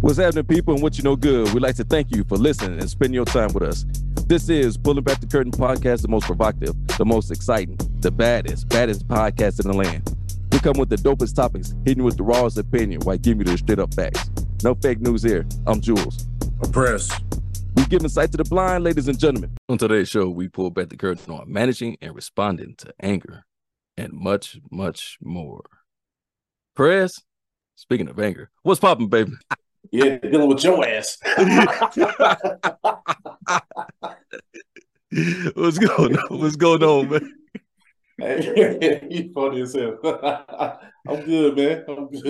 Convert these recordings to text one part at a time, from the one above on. What's happening, people, and what you know good? We'd like to thank you for listening and spending your time with us. This is Pulling Back the Curtain podcast, the most provocative, the most exciting, the baddest podcast in the land. We come with the dopest topics, hitting with the rawest opinion while giving you the straight-up facts. No fake news here. I'm Jules. Oppressed. We give insight to the blind, ladies and gentlemen. On today's show, we pull back the curtain on managing and responding to anger and much, much more. Perez, speaking of anger, what's popping, baby? Yeah, dealing with your ass. What's going on? What's going on, man? You funny as hell. I'm good, man. I'm just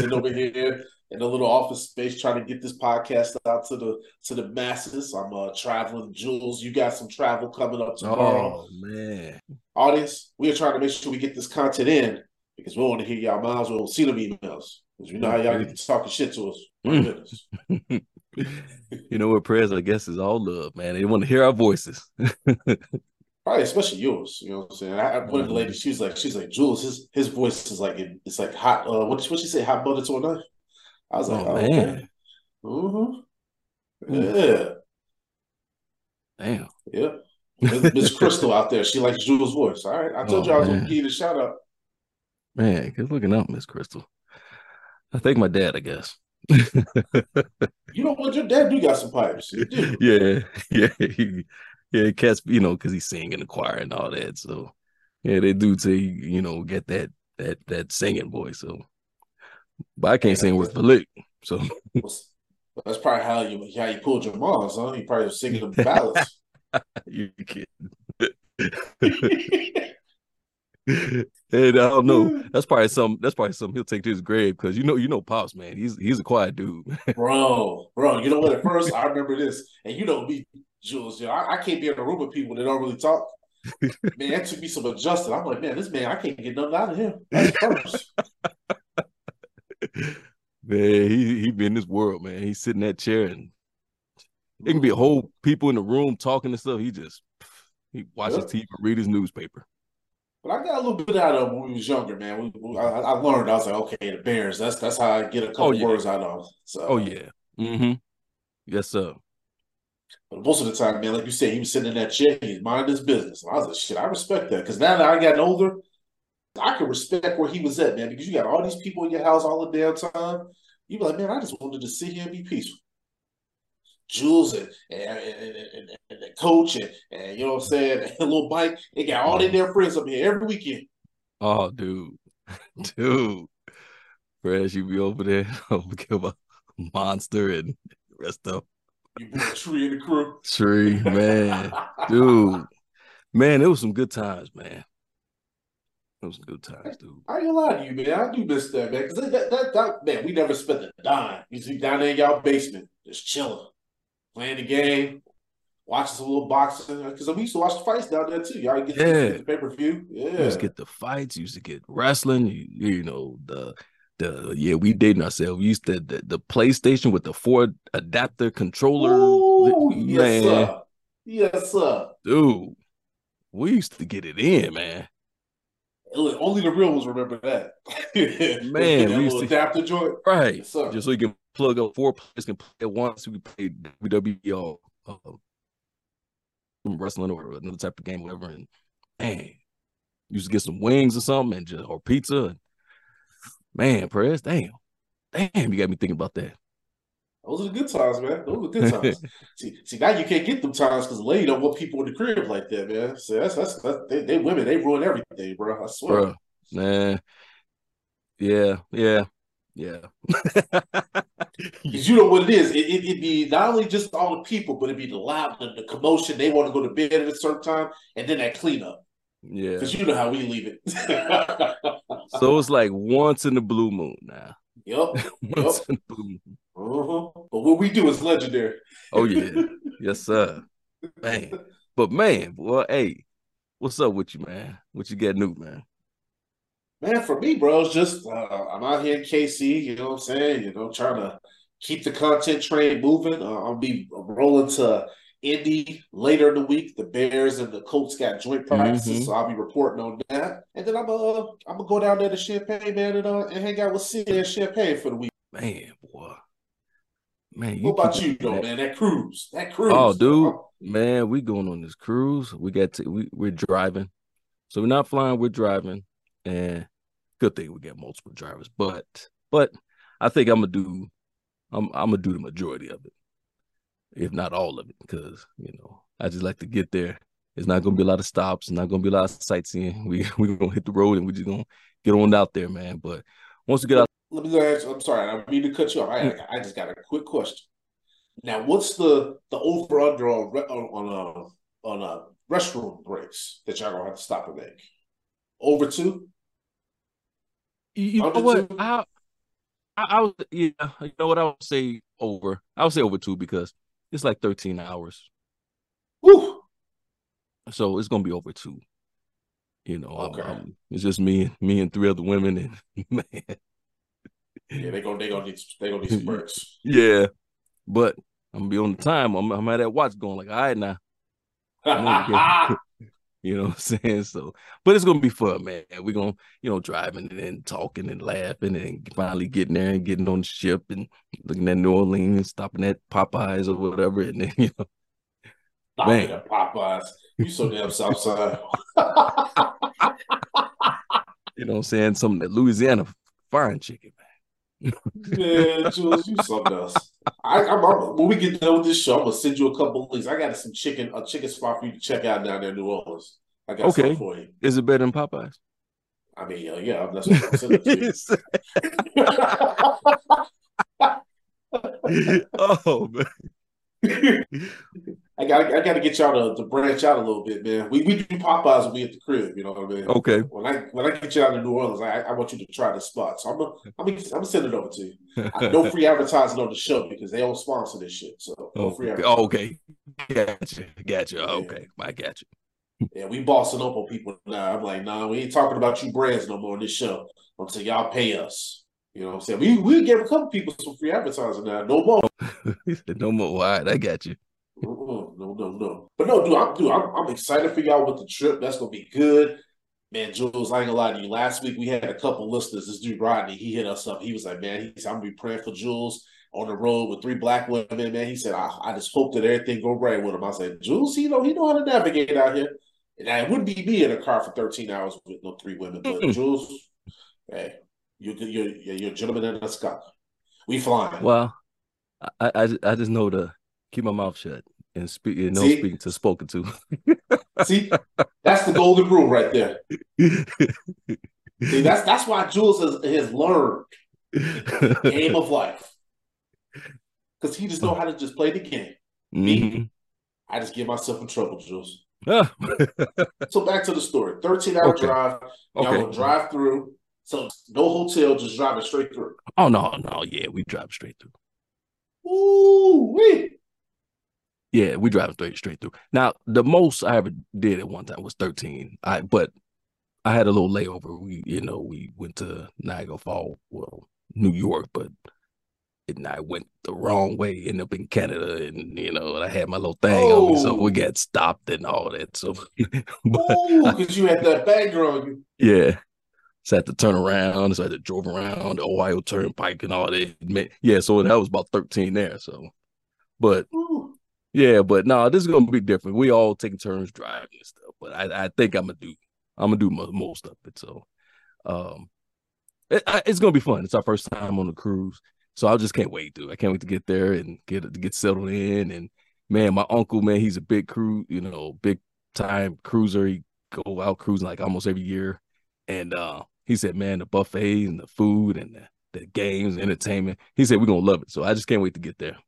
sitting over here in a little office space trying to get this podcast out to the masses. I'm traveling. Jules, you got some travel coming up tomorrow. Oh, man. Audience, we are trying to make sure we get this content in because we want to hear y'all. Might as well see them emails because we know how y'all get to talking shit to us. My goodness. You know what, prayers, I guess, is all love, man. They want to hear our voices. Probably especially yours, you know what I'm saying? One of the ladies, she's like, Jules, his voice is like, it's like hot, what she say, hot butter to a knife? I was like, man. Mm-hmm. Yeah. Damn. Yeah. Miss Crystal out there, she likes Jules' voice. All right, I told you I was going to give you the shout out. Man, good looking out, Miss Crystal. I think my dad, I guess. You know what, your dad do got some pipes. Yeah, cats, you know, because he's singing in the choir and all that. So, yeah, they do to, you know, get that singing voice. So, but I can't sing worth a lick. So that's probably how you pulled your mom's, huh? You probably was singing the ballads. You kidding? And I don't know. That's probably something he'll take to his grave because you know Pops, man. He's a quiet dude, bro. You know what? At first, I remember this, and you know me. Jules, yo, I can't be in a room with people that don't really talk. Man, that took me some adjusting. I'm like, man, this man, I can't get nothing out of him. That's first. Man, he be in this world, man. He's sitting in that chair, and it can be a whole people in the room talking and stuff. He watches TV and read his newspaper. But I got a little bit out of him when we was younger, man. I learned. I was like, okay, the Bears. That's how I get a couple words out of him. So. Oh yeah. Mm-hmm. Yes, sir. But most of the time, man, like you said, he was sitting in that chair, he's minding his business. And I was like, shit, I respect that. Because now that I got older, I can respect where he was at, man. Because you got all these people in your house all the damn time. You be like, man, I just wanted to sit here and be peaceful. Jules and the coach and you know what I'm saying, and little Mike, they got all their friends up here every weekend. Oh, dude. Fresh, you be over there. I'm gonna kill my monster and the rest of them. You put a tree in the crew. Tree, man. Dude. Man, it was some good times, man. It was some good times, dude. I ain't gonna lie to you, man. I do miss that, man. Because that man, we never spent a dime. You see, down there in y'all basement, just chilling, playing the game, watching some little boxing. Because we used to watch the fights down there, too. Y'all get the pay-per-view. Yeah. You used to get the fights. You used to get wrestling. You know, we dating ourselves. We used to the PlayStation with the 4 adapter controller. Oh, yes, sir. Yes, sir. Dude, we used to get it in, man. Only the real ones remember that. Man, that we used to adapter joint. Right. Yes, just so you can plug up 4 players and play at once. We played WWE all wrestling or another type of game, whatever. And man, used to get some wings or something and just or pizza. Man, Press, damn. You got me thinking about that. Those are the good times, man. Those are the good times. see, now you can't get them times because the lady don't want people in the crib like that, man. So that's women. They ruin everything, bro. I swear, bro, man. Yeah. Because you know what it is. It'd be not only just all the people, but it'd be the loud and the commotion. They want to go to bed at a certain time, and then that cleanup. Yeah, because you know how we leave it. So it's like once in the blue moon now. Yep. In the blue moon. But what we do is legendary. Oh yeah, yes sir, man. But man, well, hey, what's up with you, man? What you got new, man? Man, for me, bro, it's just I'm out here in KC. You know what I'm saying? You know, trying to keep the content train moving. I'll be rolling to Indy later in the week. The Bears and the Colts got joint practices, so I'll be reporting on that. And then I'm gonna go down there to Champaign, man, and hang out with C and Champaign for the week. Man, boy. Man, what about you though, man? That cruise. Oh, dude, man, we going on this cruise. We're driving, so we're not flying. We're driving, and good thing we got multiple drivers. But I think I'm gonna do the majority of it, if not all of it, because you know I just like to get there. It's not gonna be a lot of stops. It's not gonna be a lot of sightseeing. We're gonna hit the road and we're just gonna get on out there, man. But once we get out. Let me go ahead. I'm sorry, I mean to cut you off. I just got a quick question. Now, what's the over under on restroom breaks that y'all gonna have to stop and make? Over two? You under know what? Two? You know what? I would say over. I would say over two because it's like 13 hours. Woo! So it's gonna be over two. You know, okay. It's just me and three other women, and man. Yeah, they gonna need some breaks. Yeah, but I'm gonna be on the time. I'm at that watch going like, all right now. You know what I'm saying? So, but it's gonna be fun, man. We're gonna driving and then talking and laughing and finally getting there and getting on the ship and looking at New Orleans and stopping at Popeyes or whatever and then stopping at Popeyes. You so damn Southside. You know what I'm saying? Something at Louisiana frying chicken. Man, Jules, you something else. When we get done with this show, I'm gonna send you a couple links. I got a chicken spot for you to check out down there in New Orleans. I got something for you. Is it better than Popeyes? I mean, yeah, that's what I'm saying. Oh man, I gotta get y'all to branch out a little bit, man. We do Popeyes when we at the crib, you know what I mean? Okay. When I get you out to New Orleans, I want you to try the spot. So I'm gonna send it over to you. No free advertising on the show because they don't sponsor this shit. So no free advertising. Oh, okay. Gotcha. Yeah. Okay. I got you. Yeah, we bossing up on people now. I'm like, nah, we ain't talking about you brands no more on this show until y'all pay us. You know what I'm saying? We gave a couple people some free advertising now. No more. He said, no more. All right, I got you. No. But no, dude, I'm excited for y'all with the trip. That's gonna be good, man. Jules, I ain't gonna lie to you. Last week we had a couple listeners. This dude Rodney, he hit us up. He was like, man, he said, I'm gonna be praying for Jules on the road with three black women, man. He said, I just hope that everything go right with him. I said, Jules, he know how to navigate out here. And I wouldn't be me in a car for 13 hours with no three women. But Jules, hey, you're a gentleman and a scholar. We flying. Well, I just know the keep my mouth shut and speak. You know, speaking to spoken to. See, that's the golden rule right there. See, that's why Jules has learned the game of life because he just know how to just play the game. Me, I just get myself in trouble, Jules. So back to the story. 13-hour drive. Y'all will drive through. So no hotel, just driving straight through. Oh no, yeah, we drive straight through. Ooh wee. Yeah, we drive straight through. Now, the most I ever did at one time was 13. But I had a little layover. We went to Niagara Falls, well, New York, but I went the wrong way, ended up in Canada, and I had my little thing on me, so we got stopped and all that. So, because you had that bag on you. Yeah, so I had to turn around, so I had to drove around the Ohio Turnpike and all that. Yeah, so that was about 13 there. So, but. Ooh. Yeah, but no, this is gonna be different. We all taking turns driving and stuff, but I think I'm gonna do most of it. So, it's gonna be fun. It's our first time on the cruise, So I just can't wait, dude. I can't wait to get there and get settled in. And man, my uncle, man, he's a big crew, you know, big time cruiser. He go out cruising like almost every year. And he said, man, the buffet and the food and the games, entertainment, he said, we're going to love it. So I just can't wait to get there.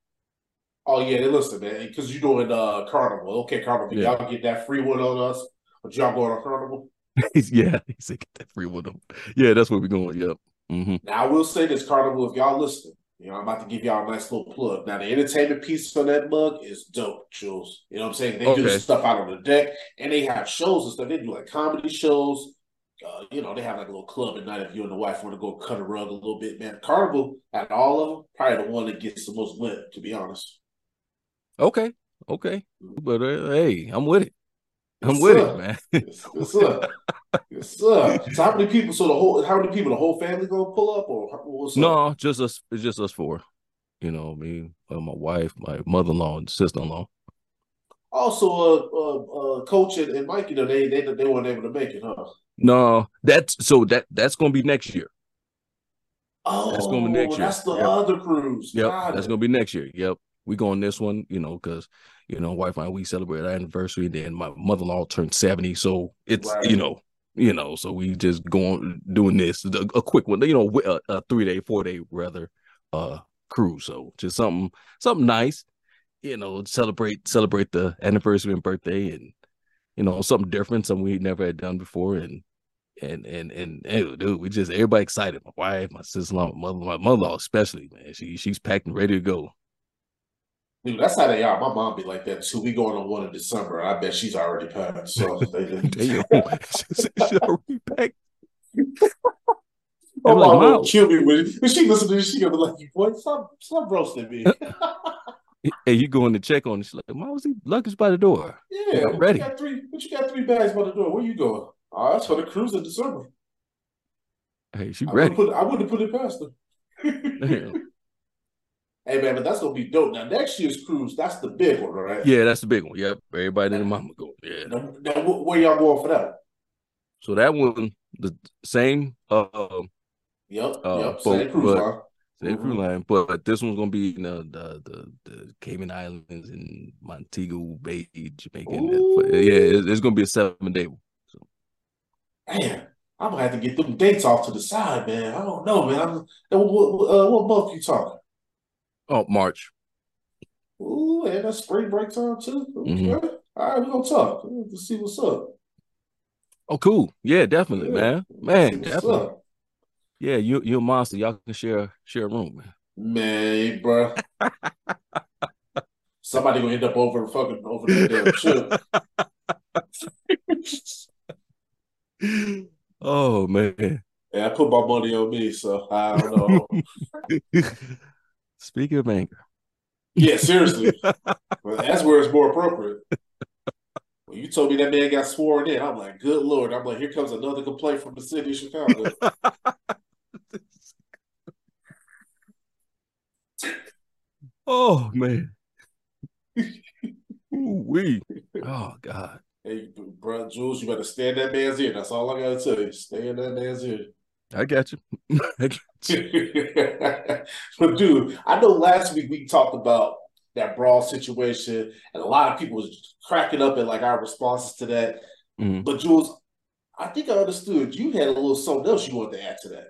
Oh, yeah, they listen, man, because you're doing Carnival. Okay, Carnival, yeah. Y'all get that free one on us, but y'all going on Carnival? Yeah, he said, get that free one on us. Yeah, that's where we're going, yep. Mm-hmm. Now, I will say this, Carnival, if y'all listening, you know, I'm about to give y'all a nice little plug. Now, the entertainment piece on that mug is dope, Jules. You know what I'm saying? They do stuff out on the deck, and they have shows and stuff. They do, like, comedy shows. You know, they have like a little club at night if you and the wife want to go cut a rug a little bit, man. Carnival, out of all of them, probably the one that gets the most lit, to be honest. Okay, okay. But hey, I'm with it. I'm with it, man. What's up? What's up? So how many people, the whole family gonna pull up? Or what's up? It's just us four. You know, me, my wife, my mother-in-law, and sister-in-law. Also, Coach and Mike, you know, they weren't able to make it, huh? No, that's gonna be next year. Oh, that's gonna be next year. That's the other cruise. Yep, that's gonna be next year. Yep, we go on this one, you know, because you know, wife and I, we celebrate our anniversary. Then my mother-in-law turned 70, so it's you know, so we just go on doing this a quick one, you know, a 3-day, 4-day rather cruise. So just something nice, you know, celebrate the anniversary and birthday and. You know, something different, something we never had done before, and dude, we just everybody excited. My wife, my sister-in-law, my mother-in-law especially, man. She's packed and ready to go. Dude, that's how they are. My mom be like that too. We going on one in December, and I bet she's already packed. So she's already packed. Oh, like, mom would kill me with it. When she listen to this, she gonna be like, "Boy, stop roasting me." And you going to check on it. She's like, "Why was he luggage by the door?" Yeah, I'm ready. But you got 3 bags by the door. Where you going? Oh, that's for the cruise in December. Hey, she ready. I wouldn't put it past her. Hey, man, but that's going to be dope. Now, next year's cruise, that's the big one, right? Yeah, that's the big one. Yep, everybody and mama going. Yeah. Now, where y'all going for that? So that one, the same. Same cruise line. But this one's gonna be in the Cayman Islands and Montego Bay, Jamaica. It's gonna be a 7-day one. So. Damn, I'm gonna have to get them dates off to the side, man. I don't know, man. What month you talking? Oh, March. Ooh, and that's spring break time too. Mm-hmm. Okay. All right, we're gonna talk. Let's see what's up. Oh, cool. Yeah, definitely, man. Man, definitely. Up. Yeah, you're a monster. Y'all can share a room, man. Man, bro. Somebody gonna end up over the damn shit. Oh man. Yeah, I put my money on me, so I don't know. Speaking of anger. Yeah, seriously. Well, that's where it's more appropriate. When you told me that man got sworn in, I'm like, good Lord. I'm like, here comes another complaint from the city of Chicago. Oh man. Ooh-wee. Oh God. Hey, bro, Jules, you better stay in that man's ear. That's all I gotta tell you. Stay in that man's ear. I got you. But dude, I know last week we talked about that brawl situation, and a lot of people was cracking up at like our responses to that. Mm-hmm. But Jules, I think I understood you had a little something else you wanted to add to that.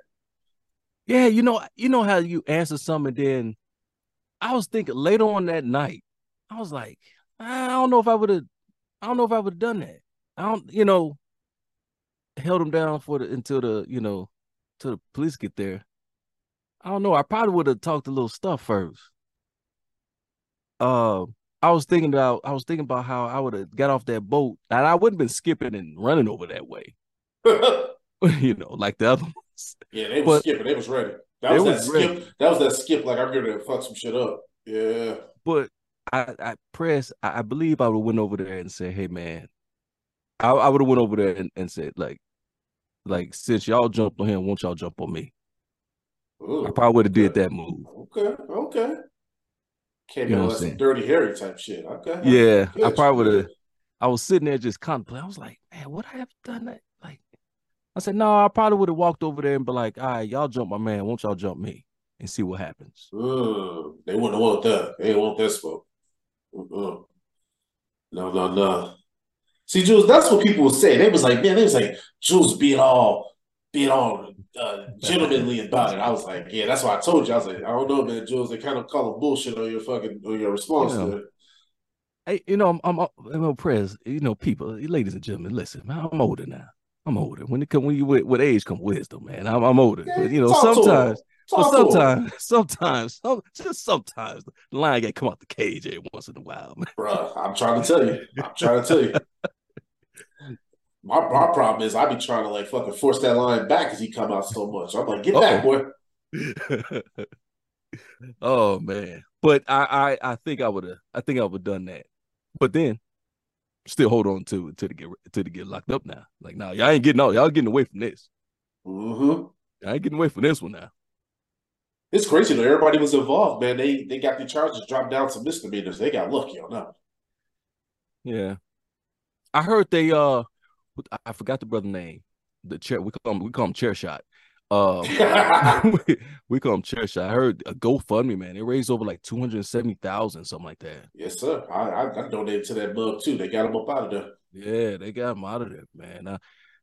Yeah, you know how you answer something, then I was thinking later on that night, I was like, I don't know if I would have done that. Held him down until the police get there. I don't know. I probably would have talked a little stuff first. I was thinking about how I would have got off that boat, and I wouldn't have been skipping and running over that way. You know, like the other ones. Yeah, they was skipping. They was ready. That was that skip. Like, I'm gonna fuck some shit up. Yeah. But I believe I would have went over there and said, "Hey, man," I would have went over there and said, like since y'all jumped on him, won't y'all jump on me?" Ooh, I probably would have did that move. Okay. Can't be like some Dirty Harry type shit. Okay. Yeah, good. I probably would have. I was sitting there just contemplating. I was like, "Man, would I have done that?" I said, no, I probably would have walked over there and be like, all right, y'all jump my man. Won't y'all jump me? and see what happens. They wouldn't want that. They didn't want that smoke. No. See, Jules, that's what people would say. They was like, Jules, be it all gentlemanly about it. I was like, yeah, that's why I told you. I was like, I don't know, man, Jules. They kind of call bullshit on your response to it. Hey, I'm prez. You know, people, ladies and gentlemen, listen, man, I'm older now. I'm older. When you with age comes wisdom, man. I'm older. Yeah, but, you know, sometimes the lion got to come out the cage every once in a while, man. Bruh, I'm trying to tell you. My problem is I be trying to like fucking force that lion back because he come out so much. I'm like, get back, boy. Oh man, but I think I would have done that, but then still hold on to get locked up now. Like, nah, y'all ain't getting out. Y'all getting away from this. Mm-hmm. I ain't getting away from this one now. It's crazy though. Everybody was involved, man. They got the charges dropped down to misdemeanors. They got lucky on that. Yeah, I heard they I forgot the brother's name. The chair we call him Chair Shot. We call him Chair Shot. I heard a GoFundMe, man. It raised over like $270,000, something like that. Yes, sir. I donated to that bug too. They got him up out of there. Yeah, they got him out of there, man.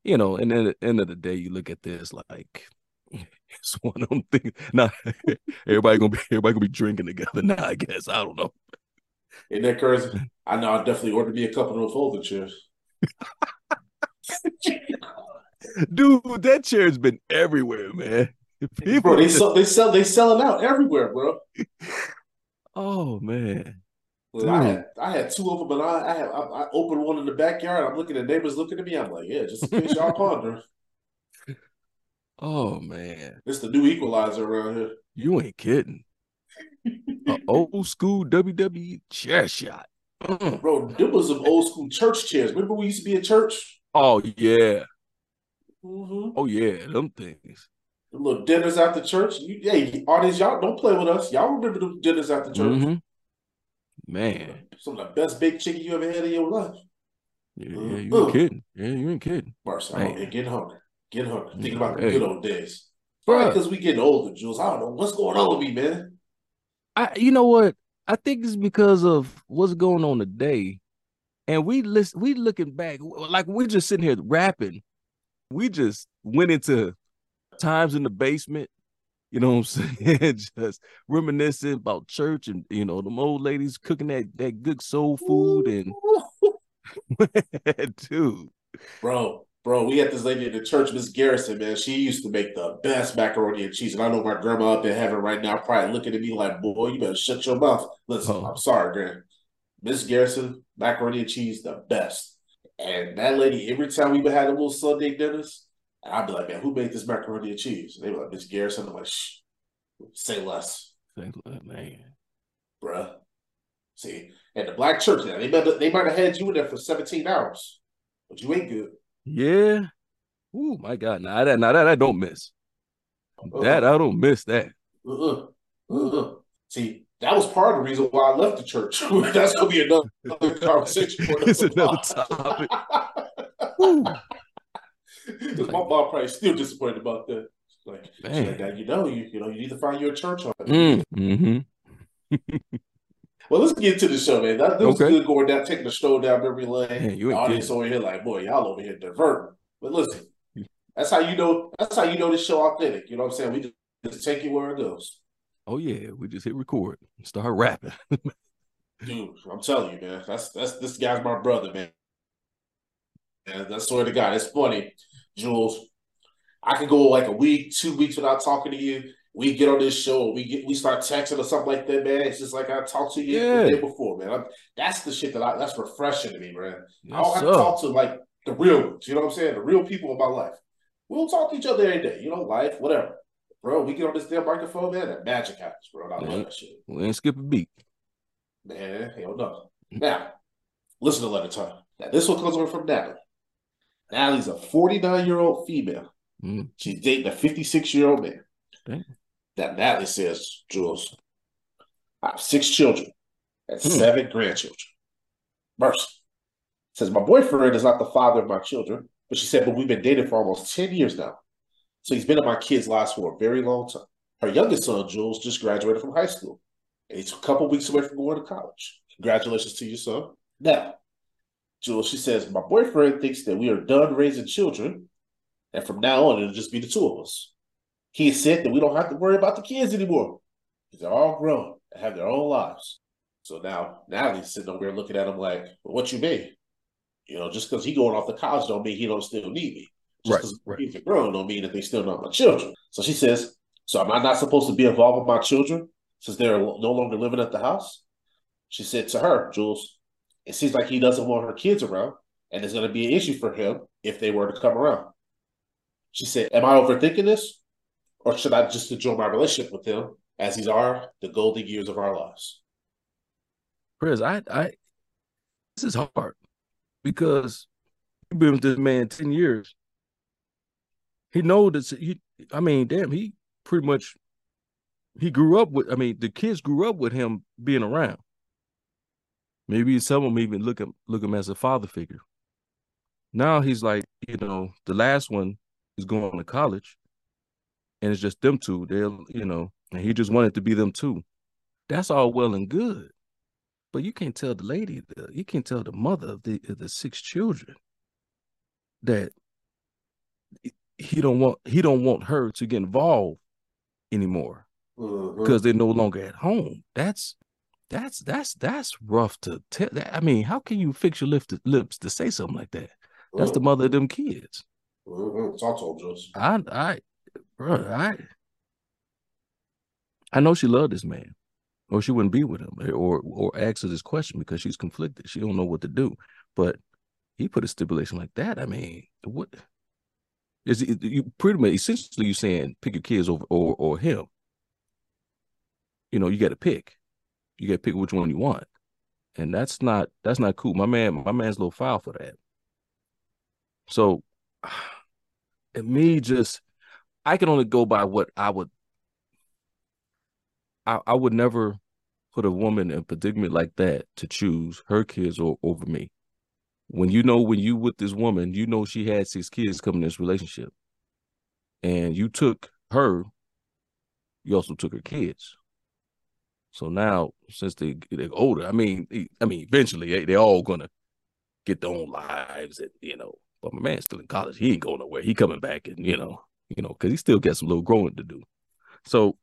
You know, and then at the end of the day, you look at this like it's one of them things. Now everybody gonna be drinking together now, I guess. I don't know. Isn't that crazy? I know. I definitely ordered me a couple of those folding chairs. Dude, that chair's been everywhere, man. People, bro, they selling out everywhere, bro. Oh man, well, I had two of them, and I opened one in the backyard. I'm looking at neighbors looking at me. I'm like, yeah, just in case y'all ponder. Oh man, it's the new equalizer around here. You ain't kidding. An old school WWE chair shot, bro. There was some old school church chairs. Remember we used to be in church? Oh yeah. Mm-hmm. Oh yeah, them things. The little dinners after church. Hey, audience, y'all don't play with us. Y'all remember the dinners after church? Mm-hmm. Man, some of the best baked chicken you ever had in your life. Yeah, you ain't kidding. Yeah, you ain't kidding. Marcy, I'm getting hungry. Thinking about the good old days. Probably because we getting older, Jules. I don't know what's going on with me, man. You know what? I think it's because of what's going on today, and we looking back like we're just sitting here rapping. We just went into times in the basement, you know what I'm saying? Just reminiscing about church and, you know, them old ladies cooking that good soul food. And dude, bro, we had this lady in the church, Miss Garrison, man. She used to make the best macaroni and cheese. And I know my grandma up in heaven right now probably looking at me like, boy, you better shut your mouth. Listen, I'm sorry, Gran. Miss Garrison, macaroni and cheese, the best. And that lady, every time we had a little Sunday dinners, I'd be like, man, who made this macaroni and cheese? And they were like, Miss Garrison. I'm like, shh, say less. Say less, man. Bruh. See, at the black church, now, they might have had you in there for 17 hours, but you ain't good. Yeah. Oh, my God. Now that I don't miss. That, I don't miss that. See, that was part of the reason why I left the church. That's going to be another conversation. It's another topic. Because my mom probably still disappointed about that. She's like, you need to find your church on it. Mm-hmm. Well, let's get to the show, man. That was good going down, taking the stroll down memory lane. Man, the audience over here like, boy, y'all over here diverting. But listen, that's how you know this show authentic. You know what I'm saying? We just take you where it goes. Oh yeah, we just hit record and start rapping. Dude, I'm telling you, man, that's this guy's my brother, man. And I swear to God, it's funny, Jules. I could go like a week, 2 weeks without talking to you. We get on this show, we start texting or something like that, man. It's just like I talked to you the day before, man. That's the shit that's refreshing to me, man. Yes, I don't have to talk to like the real, you know what I'm saying? The real people in my life. We'll talk to each other every day, you know, life, whatever. Bro, we get on this damn microphone, man, that magic happens, bro. I love that shit. We ain't skip a beat. Man, hell no. Now, listen to Letter Time. Now, this one comes over from Natalie. Natalie's a 49-year-old female. Mm. She's dating a 56-year-old man. Dang. That Natalie says, Jules, I have 6 children and 7 grandchildren. Mercy. Says, my boyfriend is not the father of my children, but she said, but we've been dating for almost 10 years now. So he's been in my kids' lives for a very long time. Her youngest son, Jules, just graduated from high school. He's a couple weeks away from going to college. Congratulations to you, son. Now, Jules, she says, my boyfriend thinks that we are done raising children, and from now on, it'll just be the two of us. He said that we don't have to worry about the kids anymore. They're all grown and have their own lives. So now Natalie's sitting over there looking at him like, well, what you mean? You know, just because he going off to college don't mean he don't still need me. Just because he's grown don't mean that they still not my children. So she says, so am I not supposed to be involved with my children since they're no longer living at the house? She said to her, Jules, it seems like he doesn't want her kids around, and it's going to be an issue for him if they were to come around. She said, am I overthinking this? Or should I just enjoy my relationship with him as these are the golden years of our lives? Chris, I this is hard because you've been with this man 10 years. He knows that he pretty much, the kids grew up with him being around. Maybe some of them even look him as a father figure. Now he's like, the last one is going to college. And it's just them two. And he just wanted to be them two. That's all well and good. But you can't tell the lady, you can't tell the mother of the six children that he don't want her to get involved anymore because they're no longer at home. That's rough to tell. I mean, how can you fix your lips to say something like that? That's the mother of them kids. It's also just I know she loved this man, or she wouldn't be with him, or ask her this question because she's conflicted. She don't know what to do. But he put a stipulation like that. I mean, what is it? You pretty much essentially you're saying pick your kids over or him. You got to pick. You got to pick which one you want, and that's not cool. My man's a little foul for that. So, and me just. I can only go by what I would. I would never put a woman in a predicament like that to choose her kids over me. When you with this woman, she had six kids coming in this relationship, and you took her. You also took her kids. So now, since they're older, I mean, eventually they're all gonna get their own lives, and. But my man's still in college. He ain't going nowhere. He coming back, and. Because he still got some little growing to do. So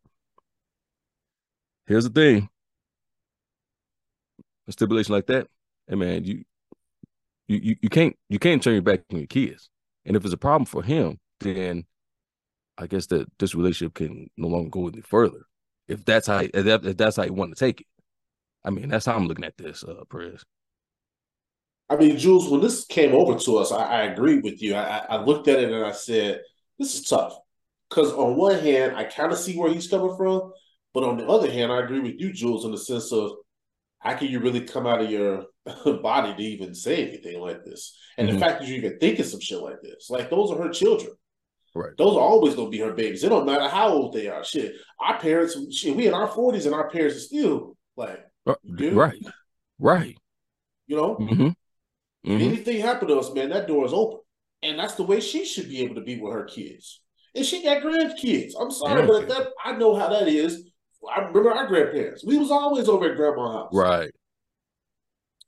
here's the thing. A stipulation like that, hey man, you can't turn your back on your kids. And if it's a problem for him, then I guess that this relationship can no longer go any further. If that's how you want to take it. I mean, that's how I'm looking at this, Perez. I mean, Jules, when this came over to us, I agree with you. I looked at it and I said, this is tough because on one hand, I kind of see where he's coming from. But on the other hand, I agree with you, Jules, in the sense of how can you really come out of your body to even say anything like this? And the fact that you're even thinking some shit like this, like those are her children. Right. Those are always going to be her babies. It don't matter how old they are. Shit, our parents, we in our 40s and our parents are still like, dude. Right. If anything happened to us, man, that door is open. And that's the way she should be able to be with her kids. And she got grandkids. I'm sorry, but that I know how that is. I remember our grandparents. We was always over at grandma's house. Right.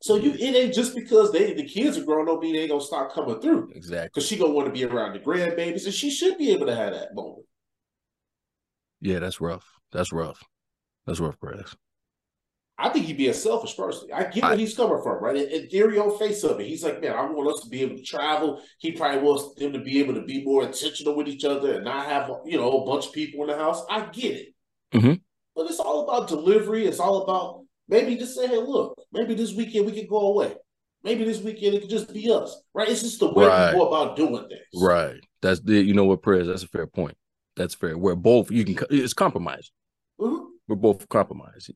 So it ain't just because the kids are grown, don't mean they ain't gonna stop coming through. Exactly. Because she gonna want to be around the grandbabies, and she should be able to have that moment. Yeah, that's rough. That's rough, Brad. I think he'd be a selfish person. I get where he's coming from, right? In theory, on face of it, he's like, man, I want us to be able to travel. He probably wants them to be able to be more intentional with each other and not have, a bunch of people in the house. I get it. Mm-hmm. But it's all about delivery. It's all about maybe just say, hey, look, maybe this weekend we can go away. Maybe this weekend it could just be us, right? It's just the way we go about doing things. Right. That's Perez, that's a fair point. That's fair. Where both, it's compromised. Mm-hmm. We're both compromised.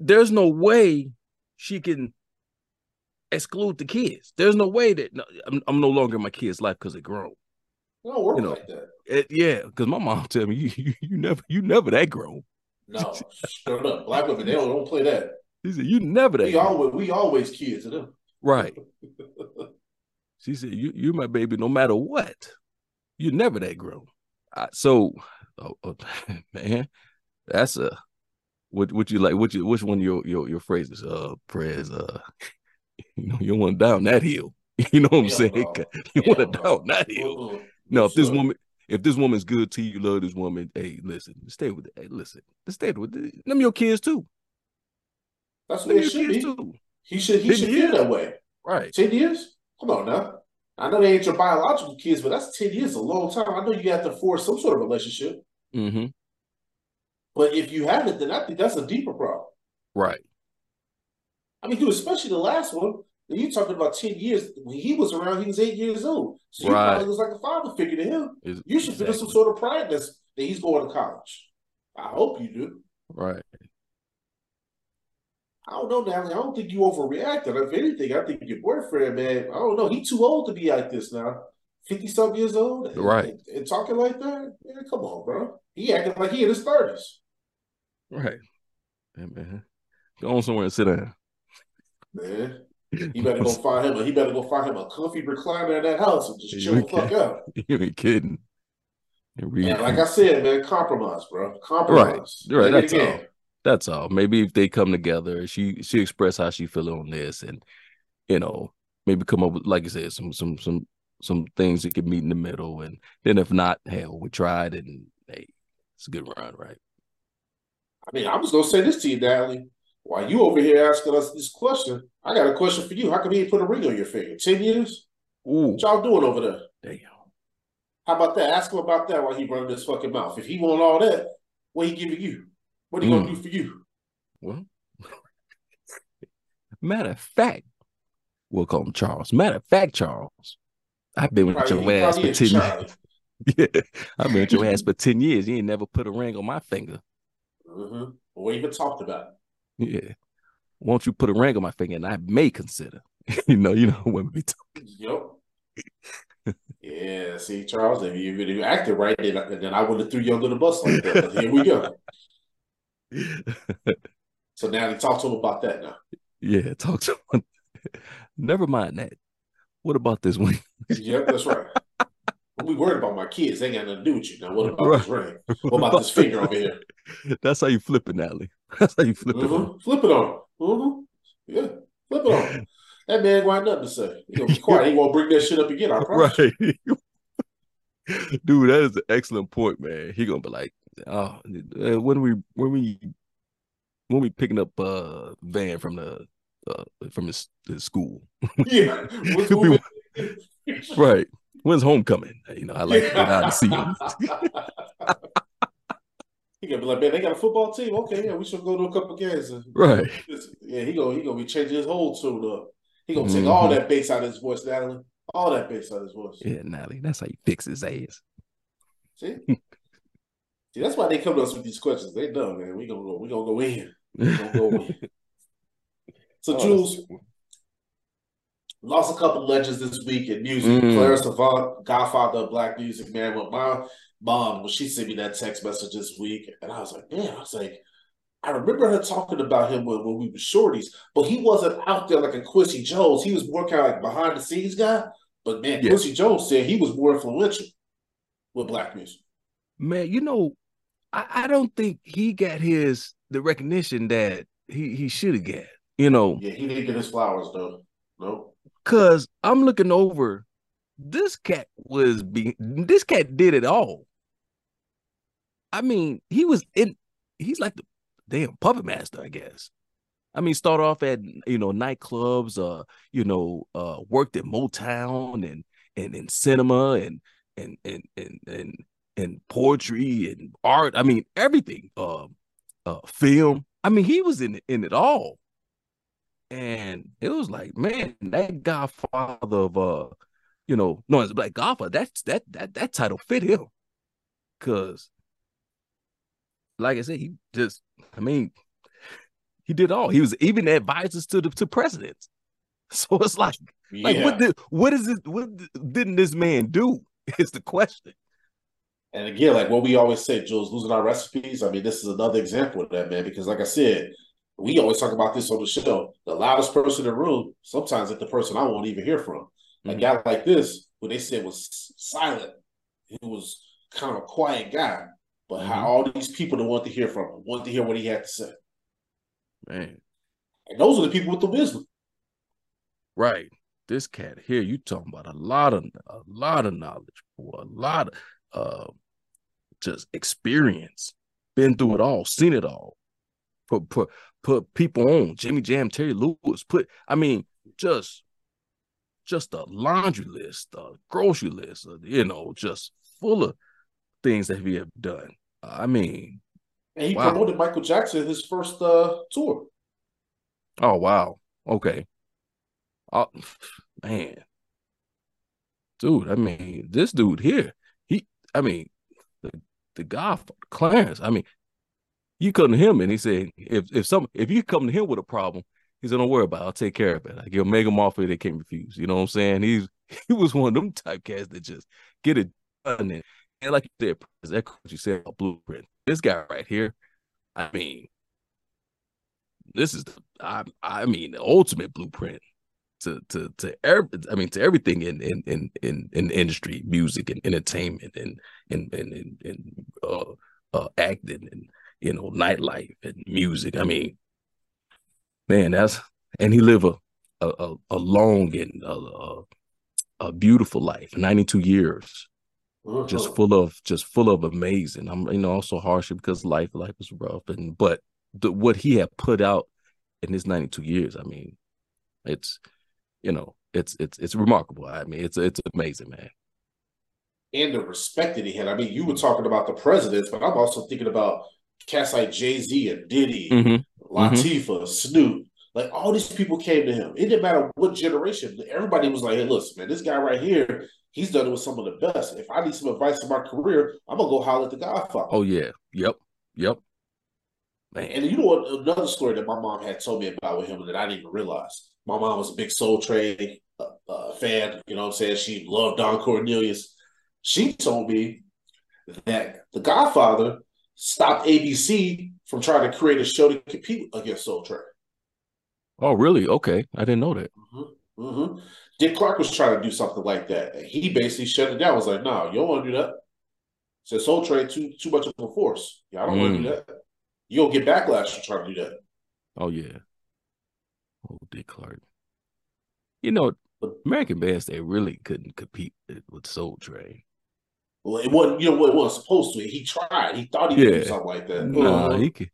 There's no way she can exclude the kids. There's no way that I'm no longer in my kids' life because they're grown. It don't work like that. Because my mom tell me you never that grown. No, sure enough. Black women they don't play that. She said you never that. We always kids to them. Right. She said you're my baby no matter what. You're never that grown. So, man. That's a what you like? What you which one your phrases? Prayers. You know, you don't want to down that hill. You know what I'm saying? Bro. You want to down that hill. No, if this woman's good to you, you love this woman. Hey, listen, stay with it. Hey, listen, stay with it. Them your kids too. That's what it should be. He should feel that way. Right. 10 years? Come on now. I know they ain't your biological kids, but that's 10 years, a long time. I know you have to force some sort of relationship. Mm-hmm. But if you haven't, then I think that's a deeper problem. Right. I mean, especially the last one. You're talking about 10 years. When he was around, he was 8 years old. So you probably was like a father figure to him. You should feel some sort of pride that he's going to college. I hope you do. Right. I don't know, Natalie. I don't think you overreacted. If anything, I think your boyfriend, man, I don't know. He's too old to be like this now. 50-something years old? Right. And talking like that? Man, come on, bro. He acting like he in his 30s. Right. Hey, man. Go on somewhere and sit down. Man. You better go find him. He better go find him a comfy recliner in that house and just chill the fuck out. You ain't kidding. Yeah, like I said, man, compromise, bro. Compromise. Right. That's all. That's all. Maybe if they come together, she express how she feel on this, and you know, maybe come up with, like you said, some things that can meet in the middle, and then if not, hell, we tried, and hey, it's a good run, right? I mean, I was gonna say this to you, Natalie. While you over here asking us this question, I got a question for you. How come he put a ring on your finger? 10 years? Ooh. What y'all doing over there? Damn. How about that? Ask him about that while he running his fucking mouth. If he want all that, what he giving you? What he gonna do for you? Well, matter of fact, we'll call him Charles. Matter of fact, Charles, I've been with your ass for 10 years. Yeah, I've been with your ass for 10 years. You ain't never put a ring on my finger. Mm-hmm. Or even talked about it. Yeah, won't you put a ring on my finger, and I may consider. you know, women be talking. Yep. Yeah, see, Charles, if you really acted right, then I would have threw you under the bus like that. But here we go. So now they talk to him about that now. Yeah, talk to him. Never mind that. What about this one? Yep, that's right. We worried about my kids. They ain't got nothing to do with you. Now, what about this ring? What about this finger over here? That's how you flip it, Natalie. That's how you flip it on. Flip it on. Yeah, flip it on. That man got nothing to say. He's gonna be quiet. He won't bring that shit up again, I promise. Right. Dude, that is an excellent point, man. He gonna be like, oh, when we picking up Van from his school. Yeah. Right. When's homecoming? You know, I like to get out and see him. He gonna be like, man, they got a football team. Okay, yeah, we should go to a couple games. And, right. Yeah, he gonna be changing his whole tune up. He gonna take all that bass out of his voice, Natalie. All that bass out of his voice. Yeah, Natalie, that's how you fix his ass. See? See, that's why they come to us with these questions. They dumb, man. We gonna go in. We gonna go in. So Jules, lost a couple legends this week in music. Clarence Avant, godfather of black music, man. With my mom, she sent me that text message this week, and I was like, man, I remember her talking about him when we were shorties, but he wasn't out there like a Quincy Jones. He was more kind of like behind the scenes guy, but man, Quincy Jones said he was more influential with black music. Man, you know, I don't think he got the recognition that he should have got, you know. Yeah, he didn't get his flowers, though. No. Because I'm looking over, this cat did it all. I mean, he's like the damn puppet master, I guess. I mean, start off at, you know, nightclubs, you know, worked at Motown and in cinema and poetry and art. I mean, everything, film. I mean, he was in it all. And it was like, man, that godfather of, you know, no, it's black godfather. That title fit him. Cause like I said, he did all. He was even advisors to presidents. So it's like what didn't this man do is the question. And again, like what we always say, Jules, losing our recipes. I mean, this is another example of that, man, because like I said, we always talk about this on the show. The loudest person in the room, sometimes it's the person I won't even hear from. A guy like this, who they said was silent, he was kind of a quiet guy. But how all these people that wanted to hear from him, wanted to hear what he had to say. Man. And those are the people with the wisdom. Right. This cat here, you talking about a lot of knowledge, boy, a lot of just experience. Been through it all, seen it all. Put people on. Jimmy Jam, Terry Lewis, just a laundry list, a grocery list, just full of things that he have done. And he promoted Michael Jackson his first tour. Oh, wow. Okay. Man. Dude, this dude here, the Godfather, Clarence, you come to him and he said, if you come to him with a problem, he said, don't worry about it. I'll take care of it. Like, you'll make them offer they can't refuse. You know what I'm saying? He was one of them type cats that just get it done. And like you said, that's what you said about Blueprint. This guy right here, this is the ultimate blueprint to everything in industry, music and entertainment and acting and nightlife and music. Man, he lived a long and a beautiful life, 92 years, just full of amazing. Also hardship because life was rough, but what he had put out in his 92 years, it's remarkable. It's amazing, man. And the respect that he had. You were talking about the presidents, but I'm also thinking about cats like Jay-Z and Diddy, Latifah, Snoop. Like, all these people came to him. It didn't matter what generation. Everybody was like, hey, listen, man, this guy right here, he's done it with some of the best. If I need some advice in my career, I'm going to go holler at the Godfather. Oh, yeah. Yep. Man. And you know what? Another story that my mom had told me about with him that I didn't even realize. My mom was a big Soul Train fan. You know what I'm saying? She loved Don Cornelius. She told me that the Godfather stopped ABC from trying to create a show to compete against Soul Train. Oh, really? Okay. I didn't know that. Dick Clark was trying to do something like that. He basically shut it down. Was like, no, you don't want to do that. Said Soul Train, too much of a force. Yeah, I don't want to do that. You'll get backlash for trying to do that. Oh, yeah. Oh, Dick Clark. American bands, they really couldn't compete with Soul Train. Well, it wasn't, it wasn't supposed to. He tried. He thought he could do something like that. No, he could.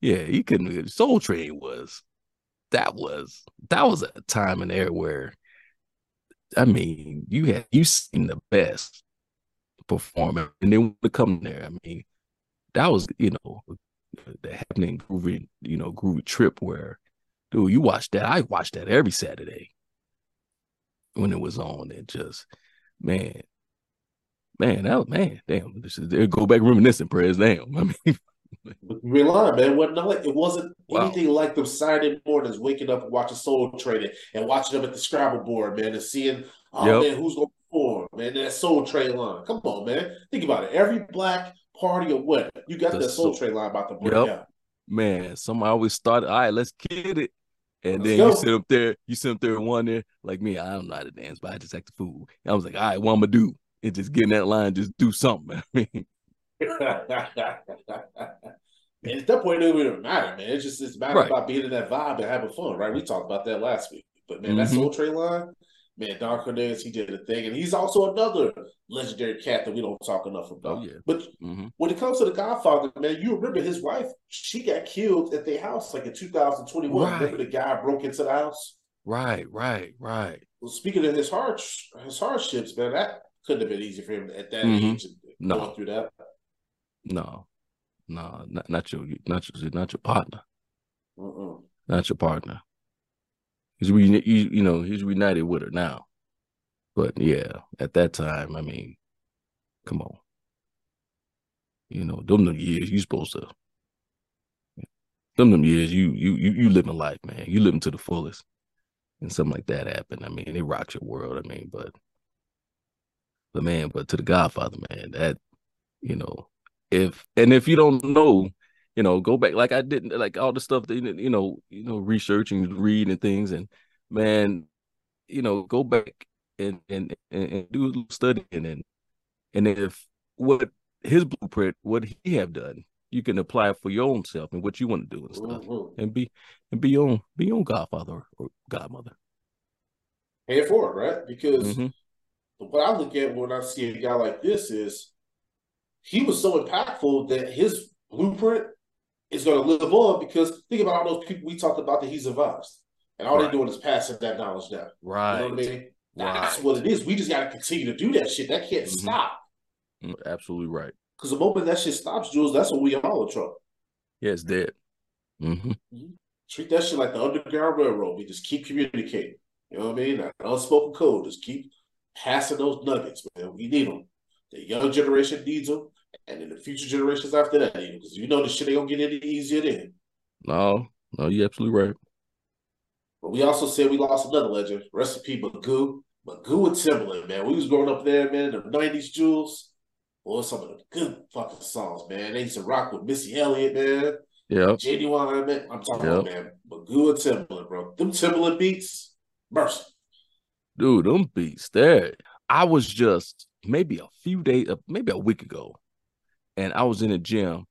Yeah, he couldn't. Soul Train was a time and era where, you seen the best performer, and they would come there. That was, the happening groovy, groovy trip where, dude, you watched that. I watched that every Saturday when it was on. It just, man. Man, that was, man, damn. They'll go back reminiscing, prayers, damn. Real life, man. It wasn't anything like them Saturday mornings waking up and watching Soul Train and watching them at the Scrabble board, man, and seeing, man, who's going to perform, man, that Soul Train line. Come on, man. Think about it. Every black party or what, you got that Soul Train line about to break out. Man, somebody always started, all right, let's get it. And then you sit up there and wonder, like me, I don't know how to dance, but I just act the fool. And I was like, all right, what I'm going to do? And just get in that line, just do something. And at that point, it doesn't matter, man. It's matter about being in that vibe and having fun, right? We talked about that last week. But, man, that Soul Train line, man, Don Cornelius, he did a thing. And he's also another legendary cat that we don't talk enough about. Oh, yeah. But when it comes to The Godfather, man, you remember his wife, she got killed at their house, like in 2021. Right. Remember the guy broke into the house? Right. Well, speaking of his hardships, man, that couldn't have been easy for him at that age and going through that. No, not your partner. Not your partner. He's reunited with her now. But yeah, at that time, come on. Them years you living life, man. You living to the fullest. And something like that happened. It rocked your world. But to The Godfather, man, that, if you don't know, go back, like I didn't, like all the stuff that, researching, reading things, and man, go back and do a little studying, and if what his blueprint, what he have done, you can apply it for your own self and what you want to do and stuff, and be your own godfather or godmother. Pay for it, right? Because what I look at when I see a guy like this is he was so impactful that his blueprint is going to live on, because think about all those people we talked about that he's advised, and all they're doing is passing that knowledge down. Right. You know what I mean? That's what it is. We just got to continue to do that shit. That can't stop. Absolutely right. Because the moment that shit stops, Jules, that's what we all in trouble. Yeah, it's dead. Treat that shit like the Underground Railroad. We just keep communicating. You know what I mean? Like unspoken code. Just keep passing those nuggets, man. We need them. The young generation needs them, and in the future generations after that, because you know this shit ain't gonna get any easier then. No, you're absolutely right. But we also said we lost another legend. Recipe Magoo. Magoo and Timbaland, man. We was growing up there, man, in the 90s, Jules. Boy, some of the good fucking songs, man. They used to rock with Missy Elliott, man. Yeah. JD Watt, man. I'm talking about, man, Magoo and Timbaland, bro. Them Timbaland beats, mercy. Dude, them beats there. I was just maybe a few days, maybe a week ago, and I was in the gym,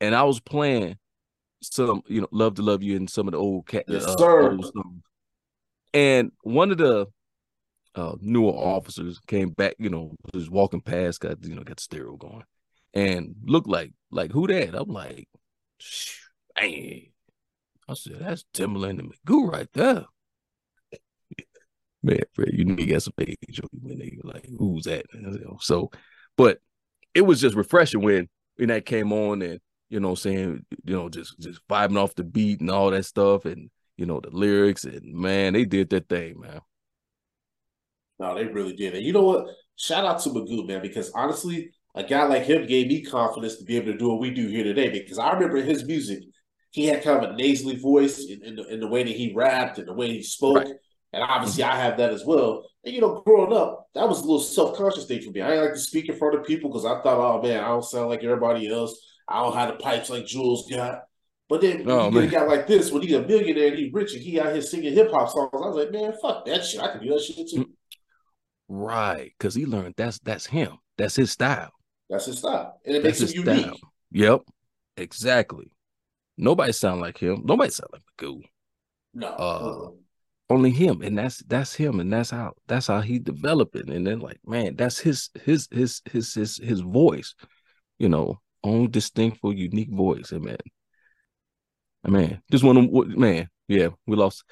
and I was playing some, Love to Love You and some of the old cat old songs. And one of the newer officers came back, was walking past, got stereo going, and looked like who that? I'm like, man. I said, that's Timbaland and Magoo right there. Man, Fred, you need to get some age when they were like, who's that? So, but it was just refreshing when that came on, and just vibing off the beat and all that stuff, and the lyrics, and man, they did that thing, man. No, they really did. And you know what? Shout out to Magoo, man, because honestly, a guy like him gave me confidence to be able to do what we do here today, because I remember his music. He had kind of a nasally voice in the way that he rapped and the way he spoke. Right. And obviously I have that as well. And, growing up, that was a little self-conscious thing for me. I didn't like to speak in front of people because I thought, oh, man, I don't sound like everybody else. I don't have the pipes like Jules got. But then when you get a guy like this, when he's a millionaire and he's rich and he out here singing hip-hop songs, I was like, man, fuck that shit. I can do that shit too. Right, because he learned that's him. That's his style. That's his style. And it makes him unique. Style. Yep, exactly. Nobody sound like him. Nobody sound like Magoo. No. Only him, and that's him, and that's how he developed it. And then, like, man, that's his voice, own distinct, unique voice. And man, just one of them, man. Yeah, we lost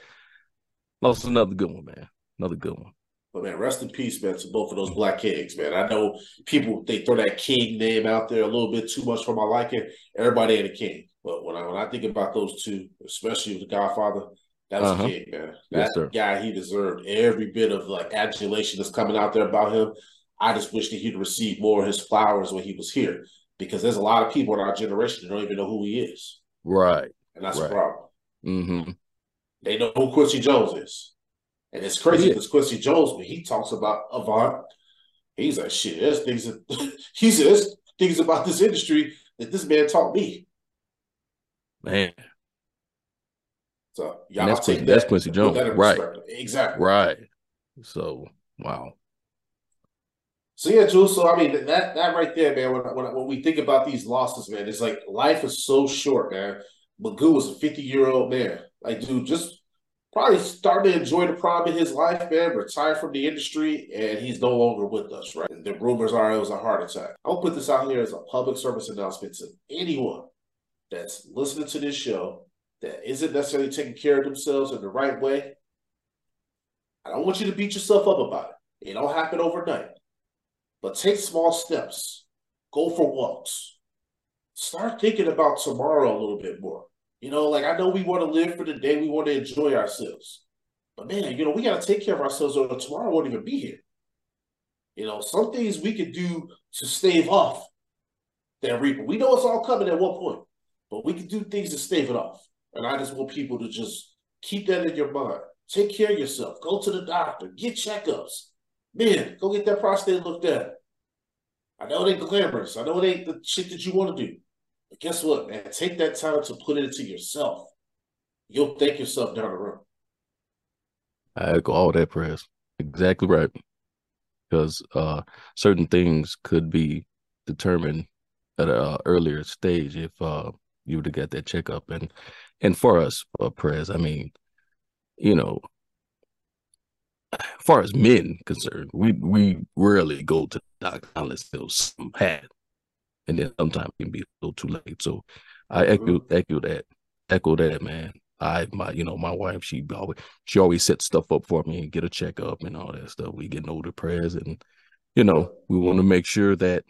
another good one, man. Another good one. But man, rest in peace, man, to both of those Black kings, man. I know people, they throw that king name out there a little bit too much for my liking. Everybody ain't a king, but when I think about those two, especially the Godfather. That was a kid, man. That guy, he deserved every bit of like adulation that's coming out there about him. I just wish that he'd received more of his flowers when he was here, because there's a lot of people in our generation that don't even know who he is. Right. And that's a problem. They know who Quincy Jones is. And it's crazy because Quincy Jones, when he talks about Avant, he's like, shit, there's things he says things about this industry that this man taught me. Man. So y'all take that. That's Quincy Jones, right? Exactly, right. So wow. So yeah, Jules. So I mean, that right there, man. When we think about these losses, man, it's like life is so short, man. Magoo was a 50-year-old man. Like, dude, just probably starting to enjoy the prime of his life, man. Retired from the industry, and he's no longer with us, right? The rumors are it was a heart attack. I'll put this out here as a public service announcement to anyone that's listening to this show that isn't necessarily taking care of themselves in the right way. I don't want you to beat yourself up about it. It don't happen overnight. But take small steps. Go for walks. Start thinking about tomorrow a little bit more. I know we want to live for the day. We want to enjoy ourselves. But man, we got to take care of ourselves or tomorrow won't even be here. Some things we can do to stave off that reaper. We know it's all coming at one point. But we can do things to stave it off. And I just want people to just keep that in your mind. Take care of yourself. Go to the doctor. Get checkups. Man, go get that prostate looked at. I know it ain't glamorous. I know it ain't the shit that you want to do. But guess what, man? Take that time to put it into yourself. You'll thank yourself down the road. I echo all that, press. Exactly right. Because certain things could be determine at an earlier stage if you would have got that checkup. And for us, Perez, I mean, you know, as far as men concerned, we rarely go to the doctor unless there's some had. And then sometimes it can be a little too late. So I echo that, man. My wife, she always sets stuff up for me and get a checkup and all that stuff. We get older, prayers, and you know, we want to make sure that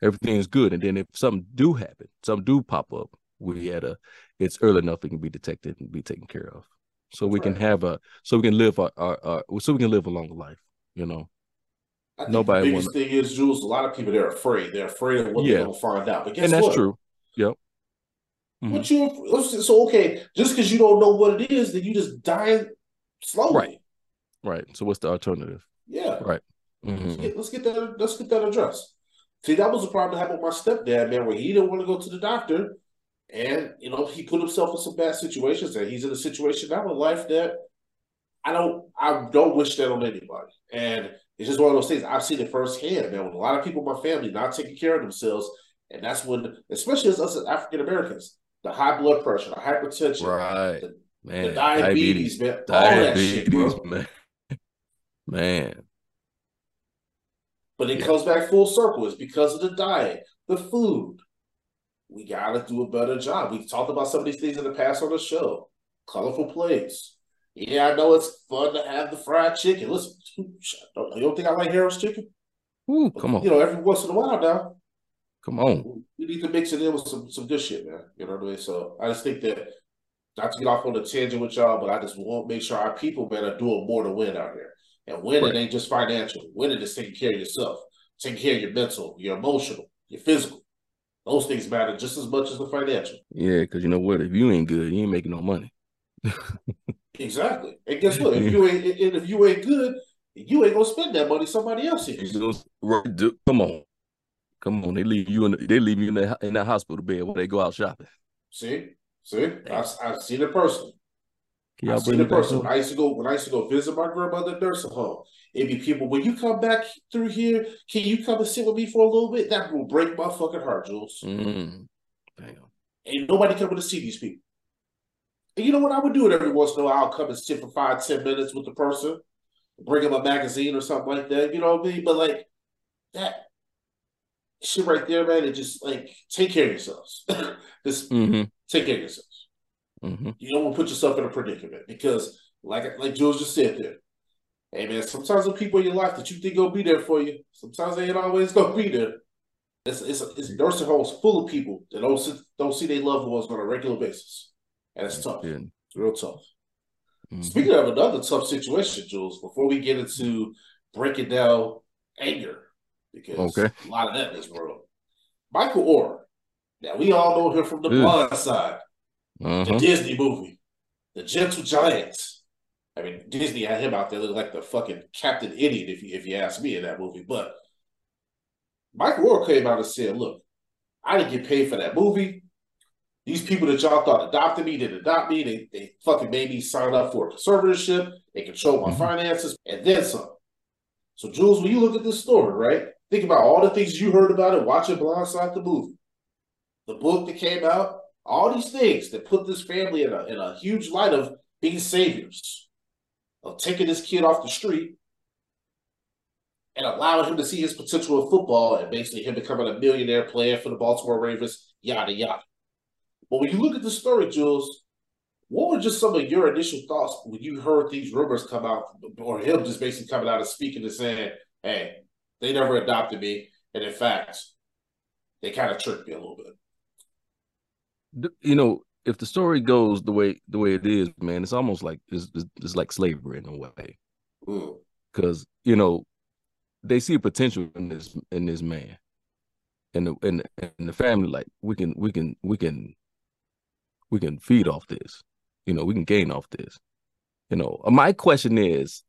everything's good. And then if something do happen, something do pop up, it's early enough it can be detected and be taken care of. So we can have so we can live a longer life, you know. I think the biggest thing is, Jules, a lot of people, they're afraid of what they're going to find out. But guess what? And that's true. Yep. Mm-hmm. Just because you don't know what it is, then you just die slowly. Right. So what's the alternative? Yeah. Right. Mm-hmm. Let's get that addressed. See, that was the problem I had with my stepdad, man, where he didn't want to go to the doctor, and you know, he put himself in some bad situations, and he's in a situation now in life that I don't wish that on anybody. And it's just one of those things I've seen it firsthand, man. When a lot of people in my family not taking care of themselves, and that's when, especially as us as African Americans, the high blood pressure, the hypertension, right, the diabetes, all that shit, bro. Man. But it comes back full circle. It's because of the diet, the food. We gotta do a better job. We've talked about some of these things in the past on the show. Colorful plates. Yeah, I know it's fun to have the fried chicken. Listen, you don't think I like Harold's chicken? Ooh, come on. You know, every once in a while now. Come on. We need to mix it in with some good shit, man. You know what I mean? So I just think that, not to get off on a tangent with y'all, but I just want to make sure our people, man, are doing more to win out here. And winning ain't just financial. Winning is taking care of yourself, taking care of your mental, your emotional, your physical. Those things matter just as much as the financial. Yeah, because you know what? If you ain't good, you ain't making no money. Exactly. And guess what? If you ain't good, you ain't going to spend that money somebody else is. Come on, they leave you in that hospital bed when they go out shopping. See, I've seen it personally. I've seen it personally. When I used to go visit my grandmother at nursing home, it'd be people, when you come back through here, can you come and sit with me for a little bit? That will break my fucking heart, Jules. Mm. Damn. Ain't nobody coming to see these people. And you know what? I would do it every once in a while. I'll come and sit for 5-10 minutes with the person, bring them a magazine or something like that. You know what I mean? But like that shit right there, man, it just, like, take care of yourselves. Just take care of yourselves. Mm-hmm. You don't want to put yourself in a predicament because, like Jules just said there, hey, man, sometimes the people in your life that you think going to be there for you, sometimes they ain't always going to be there. It's nursing homes full of people that don't see their loved ones on a regular basis. And it's tough. Yeah. It's real tough. Mm-hmm. Speaking of another tough situation, Jules, before we get into breaking down anger, because a lot of that in this world. Michael Oher. Now, we all know him from The Blind Side, the Disney movie, The Gentle Giant. I mean, Disney had him out there looking like the fucking Captain Idiot, if you ask me, in that movie. But Michael Oher came out and said, look, I didn't get paid for that movie. These people that y'all thought adopted me didn't adopt me. They fucking made me sign up for a conservatorship. They control my finances, and then some. So, Jules, when you look at this story, right? Think about all the things you heard about it, watching Blindside the movie, the book that came out, all these things that put this family in a huge light of being saviors, of taking this kid off the street and allowing him to see his potential in football and basically him becoming a millionaire player for the Baltimore Ravens, yada, yada. But when you look at the story, Jules, what were just some of your initial thoughts when you heard these rumors come out, or him just basically coming out and speaking and saying, hey, they never adopted me, and in fact, they kind of tricked me a little bit. You know, if the story goes the way it is, man, it's almost like it's like slavery in a way, because you know they see potential in this man, and the family, like we can feed off this, you know, we can gain off this, you know. My question is,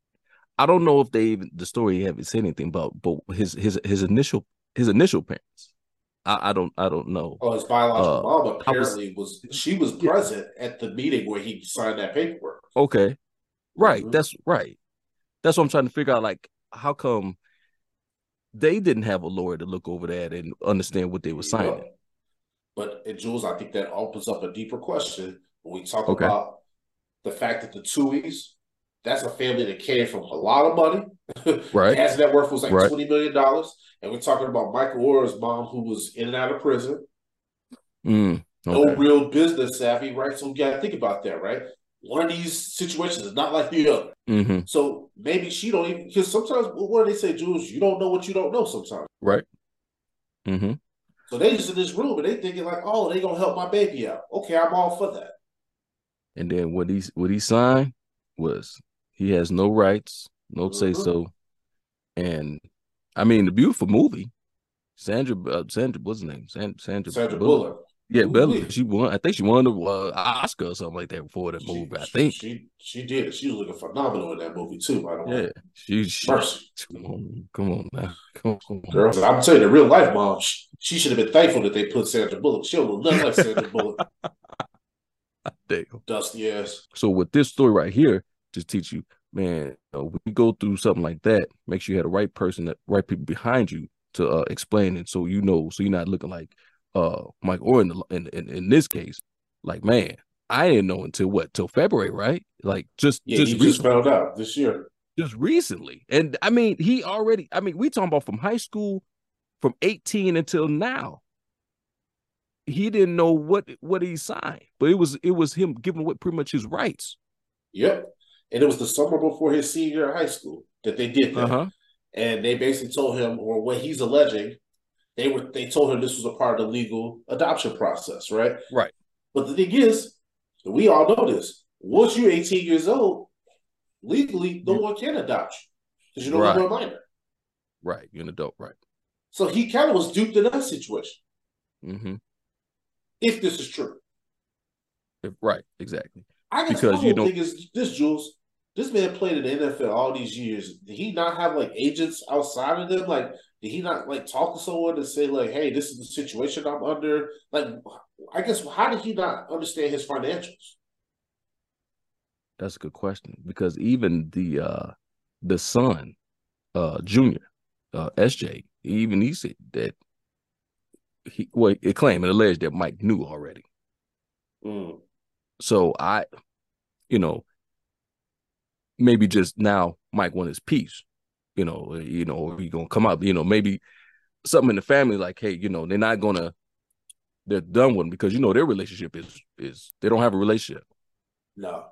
I don't know if the story haven't said anything about, but his initial parents. I don't know. Oh, his biological mom apparently was present at the meeting where he signed that paperwork. Okay, right. Mm-hmm. That's right. That's what I'm trying to figure out. Like, how come they didn't have a lawyer to look over that and understand what they were signing. Yeah. But, Jules, I think that opens up a deeper question when we talk about the fact that the Tuohys, that's a family that came from a lot of money. Right. His net worth was like $20 million. And we're talking about Michael Oher's mom, who was in and out of prison. No real business savvy, right? So you got to think about that, right? One of these situations is not like the other. Mm-hmm. So maybe she don't even, because sometimes, what do they say, Jules? You don't know what you don't know sometimes. Right. Mm-hmm. So they just in this room and they thinking like, oh, they gonna help my baby out. Okay, I'm all for that. And then what he signed was he has no rights, no say so. And I mean, the beautiful movie, Sandra, what's her name? Sandra Bullock. Yeah, Bella. She won. I think she won the Oscar or something like that before that movie. I think she did. She was looking phenomenal in that movie too. I don't know. Yeah, she. Come on now, come on. Girl, I'm telling you, in real life, Mom, she should have been thankful that they put Sandra Bullock. She don't look nothing like Sandra Bullock. Damn, dusty ass. So with this story right here, just teach you, man. When you go through something like that, make sure you had the right person, the right people behind you to explain it, so you know, so you're not looking like. Mike, or in this case, like, man, I didn't know till February, right? Like just found out this year, just recently. And I mean, we talking about from high school, from 18 until now. He didn't know what he signed, but it was him giving away pretty much his rights. Yep, and it was the summer before his senior year of high school that they did that, and they basically told him, or what he's alleging. They told him this was a part of the legal adoption process, right? Right. But the thing is, we all know this. Once you're 18 years old, legally, no one can adopt you because you're no longer a minor. Right. You're an adult, right? So he kind of was duped in that situation. Mm-hmm. If this is true. Right. Exactly. I guess the whole thing is this, Jules. This man played in the NFL all these years. Did he not have like agents outside of them? Like, did he not like talk to someone to say like, "Hey, this is the situation I'm under"? Like, I guess how did he not understand his financials? That's a good question, because even the son, Junior, SJ, even he said that it claimed and alleged that Mike knew already. Mm. So maybe just now Mike won his piece, or he gonna come up, maybe something in the family like, hey, they're done with him because their relationship is they don't have a relationship. No.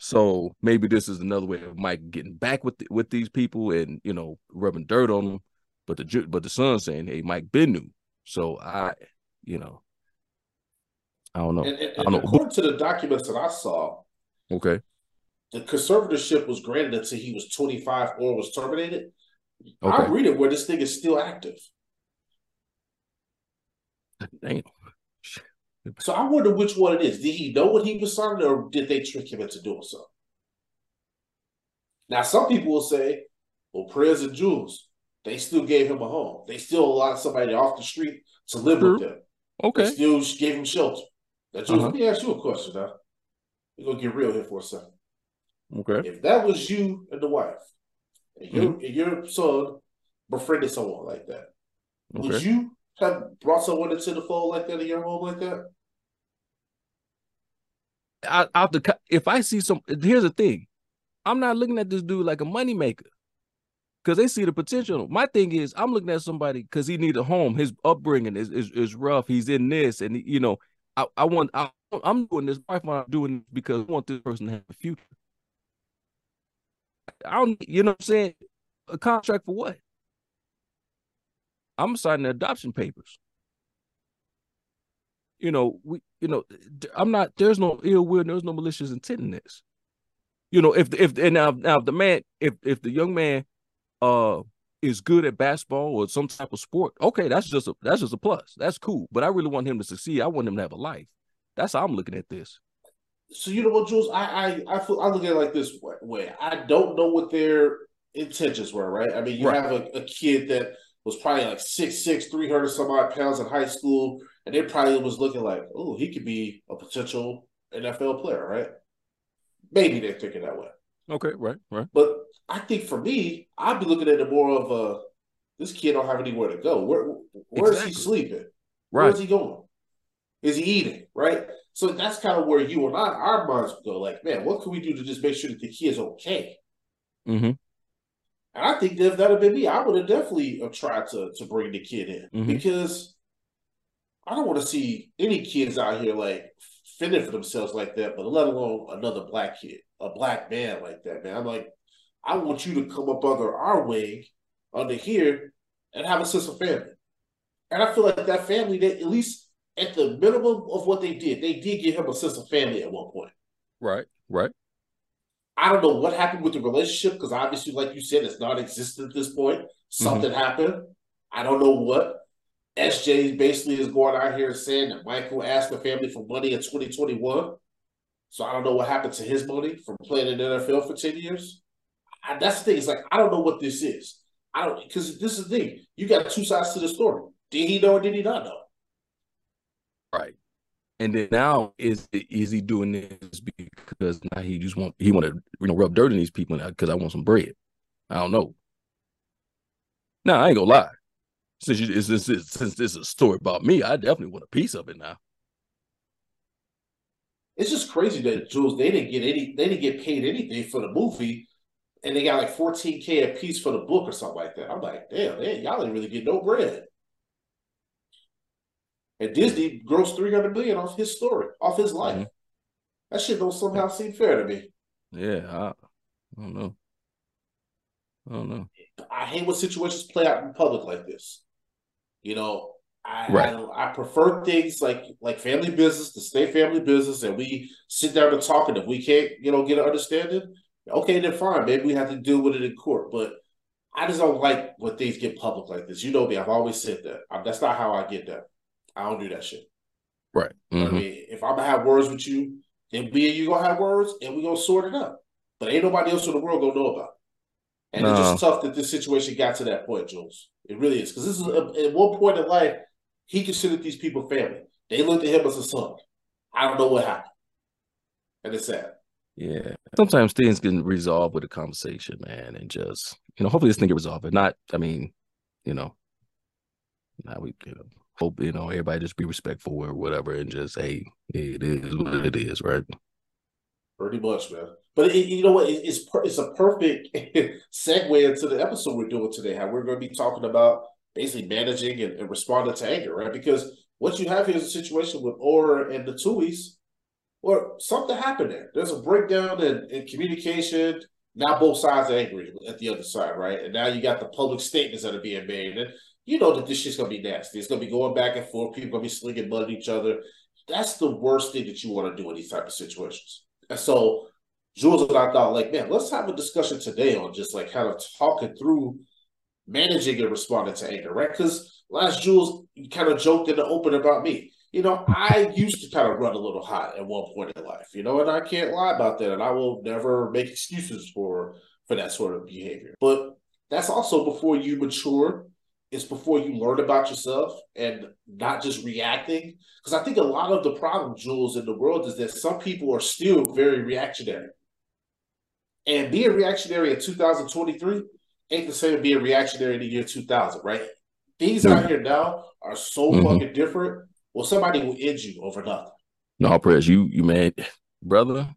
So maybe this is another way of Mike getting back with these people and, rubbing dirt on them. But the son's saying, hey, Mike been new. So I don't know. And I don't know. According to the documents that I saw. Okay. The conservatorship was granted until he was 25 or was terminated. Okay. I read it where this thing is still active. Damn. So I wonder which one it is. Did he know what he was signing, or did they trick him into doing so? Now, some people will say, well, prayers and Jews, they still gave him a home. They still allowed somebody off the street to live with them. Okay. They still gave him shelter. Now, Jews, let me ask you a question now. We're going to get real here for a second. Okay. If that was you and the wife, and your son befriended someone like that, would you have brought someone into the fold like that in your home like that? If I see here's the thing, I'm not looking at this dude like a moneymaker because they see the potential. My thing is, I'm looking at somebody because he needs a home. His upbringing is rough. He's in this, and I'm doing this. I'm doing this because I want this person to have a future. I don't, a contract for what? I'm signing the adoption papers. I'm not. There's no ill will. There's no malicious intent in this. If the young man, is good at basketball or some type of sport, okay, that's just a plus. That's cool. But I really want him to succeed. I want him to have a life. That's how I'm looking at this. So you know what, Jules? I look at it like this way. I don't know what their intentions were, right? I mean, you have a kid that was probably like 6'6", 300 some odd pounds in high school, and they probably was looking like, oh, he could be a potential NFL player, right? Maybe they're thinking that way. Okay, right. But I think for me, I'd be looking at it more of this kid don't have anywhere to go. Where exactly. Is he sleeping? Right. Where's he going? Is he eating? Right? So that's kind of where you and I, our minds go, like, man, what can we do to just make sure that the kid's okay? Mm-hmm. And I think that if that had been me, I would have definitely tried to bring the kid in. Mm-hmm. Because I don't want to see any kids out here, like, fending for themselves like that, but let alone another black kid, a black man like that, man. I'm like, I want you to come up under our wing, under here, and have a sense of family. And I feel like that family, that at least at the minimum of what they did give him a sense of family at one point. Right, right. I don't know what happened with the relationship, because obviously, like you said, it's non-existent at this point. Something mm-hmm. happened. I don't know what. SJ basically is going out here saying that Michael asked the family for money in 2021. So I don't know what happened to his money from playing in the NFL for 10 years. That's the thing. It's like, I don't know what this is. I don't, because this is the thing. You got two sides to the story. Did he know or did he not know? Right. And then now is he doing this because now he just want to rub dirt in these people now because I want some bread? I don't know. Now I ain't gonna lie. Since this is a story about me, I definitely want a piece of it now. It's just crazy that Jules they didn't get paid anything for the movie, and they got like $14K a piece for the book or something like that. I'm like, damn, man, y'all didn't really get no bread. And Disney grossed $300 million off his story, off his life. Mm-hmm. That shit don't somehow seem fair to me. Yeah, I don't know. I don't know. I hate when situations play out in public like this. You know, I prefer things like family business to stay family business, and we sit down and talk, and if we can't, get an understanding, okay, then fine. Maybe we have to deal with it in court. But I just don't like when things get public like this. You know me, I've always said that. That's not how I get down. I don't do that shit. Right. Mm-hmm. You know what I mean? If I'm going to have words with you, then me and you going to have words, and we're going to sort it out. But ain't nobody else in the world going to know about it. And no. It's just tough that this situation got to that point, Jules. It really is. Because this is, at one point in life, he considered these people family. They looked at him as a son. I don't know what happened. And it's sad. Yeah. Sometimes things can resolve with a conversation, man. And just, hopefully this thing can resolve. But not, now we hope, everybody just be respectful or whatever. And just, hey, it is what it is, right? Pretty much, man. But it's a perfect segue into the episode we're doing today, how we're going to be talking about basically managing and responding to anger, right? Because what you have here is a situation with Oher and the Tuohys, or something happened there. There's a breakdown in communication. Now both sides are angry at the other side, right? And now you got the public statements that are being made. And you know that this shit's going to be nasty. It's going to be going back and forth. People are going to be slinging mud at each other. That's the worst thing that you want to do in these type of situations. And so Jules and I thought, like, man, let's have a discussion today on just, like, kind of talking through managing and responding to anger, right? Because last Jules kind of joked in the open about me. I used to kind of run a little hot at one point in life, and I can't lie about that, and I will never make excuses for that sort of behavior. But that's also before you mature. It's before you learn about yourself and not just reacting. Because I think a lot of the problem, Jules, in the world is that some people are still very reactionary. And being reactionary in 2023 ain't the same as being reactionary in the year 2000, right? Things mm-hmm. out here now are so mm-hmm. fucking different. Well, somebody will end you over nothing. No, Prez, you man, brother.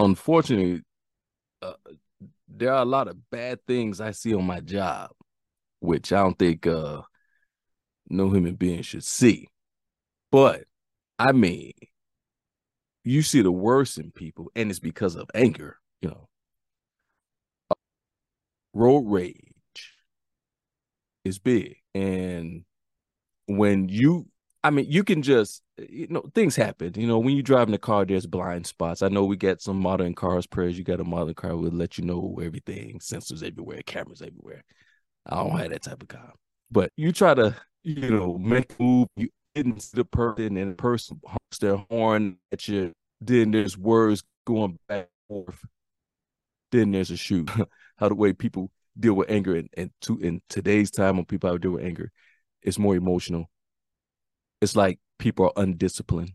Unfortunately, there are a lot of bad things I see on my job, which I don't think no human being should see. But, I mean, you see the worst in people, and it's because of anger, Road rage is big. And when you can just, things happen. When you drive in the car, there's blind spots. I know we got some modern cars, Prayers. You got a modern car will let you know everything, sensors everywhere, cameras everywhere. I don't have that type of car. But you try to, make a move. You didn't see the person, and the person honks their horn at you. Then there's words going back and forth. Then there's a shoot. How the way people deal with anger, and in today's time when people deal with anger, it's more emotional. It's like people are undisciplined.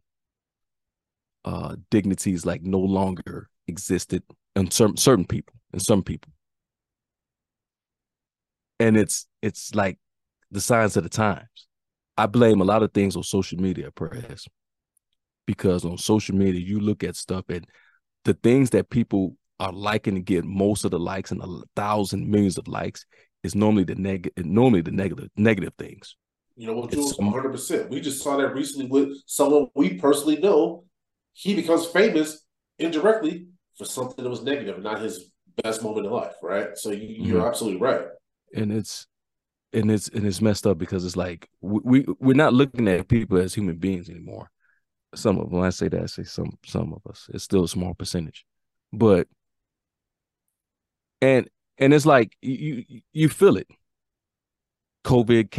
Dignity is like no longer existed in certain people. And it's like the signs of the times. I blame a lot of things on social media, perhaps, because on social media, you look at stuff and the things that people are liking to get most of the likes and 1,000 millions of likes is normally the negative things. You know what, Jules, 100%. We just saw that recently with someone we personally know. He becomes famous indirectly for something that was negative, not his best moment in life, right? So you're absolutely right. And it's messed up because it's like we're not looking at people as human beings anymore. Some of them, I say that, I say some of us. It's still a small percentage, but and it's like you feel it. COVID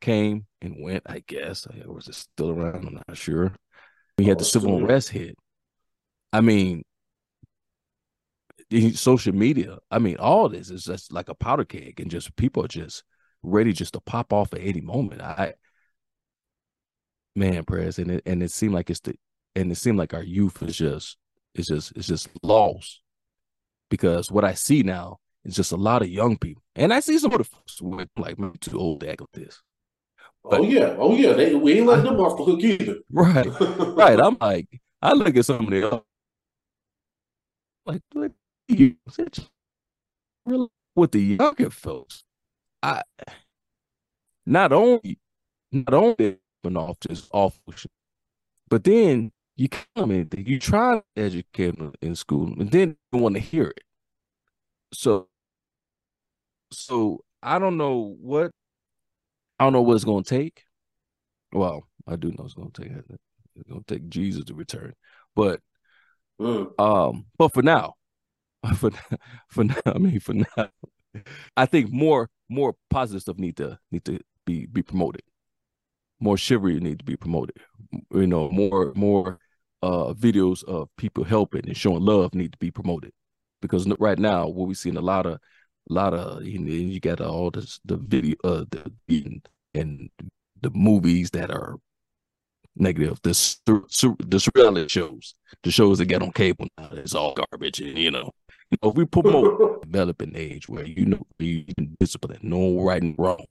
came and went, I guess. Or was it still around? I'm not sure. We had the civil unrest hit. I mean, social media. I mean, all this is just like a powder keg, and just people are just ready just to pop off at any moment. Prez, and it seemed like our youth is just lost, because what I see now is just a lot of young people, and I see some of the folks who are like maybe too old to act like this. But, oh yeah, we ain't letting them off the hook either. Right. I'm like, I look at some of them like, look at you, really with the younger folks. I not only off just awful shit, but then you come in, you try to educate them in school, and then you want to hear it. So I don't know what it's going to take. Well, I do know it's going to take Jesus to return, but but for now, I mean, for now, I think more positive stuff need to be promoted. More chivalry need to be promoted. You know, more videos of people helping and showing love need to be promoted, because right now what we're seeing a lot of you got all this, the video and the movies that are negative. The surreality shows, the shows that get on cable now, it's all garbage. And if we promote developing age where you can discipline, no right and wrong,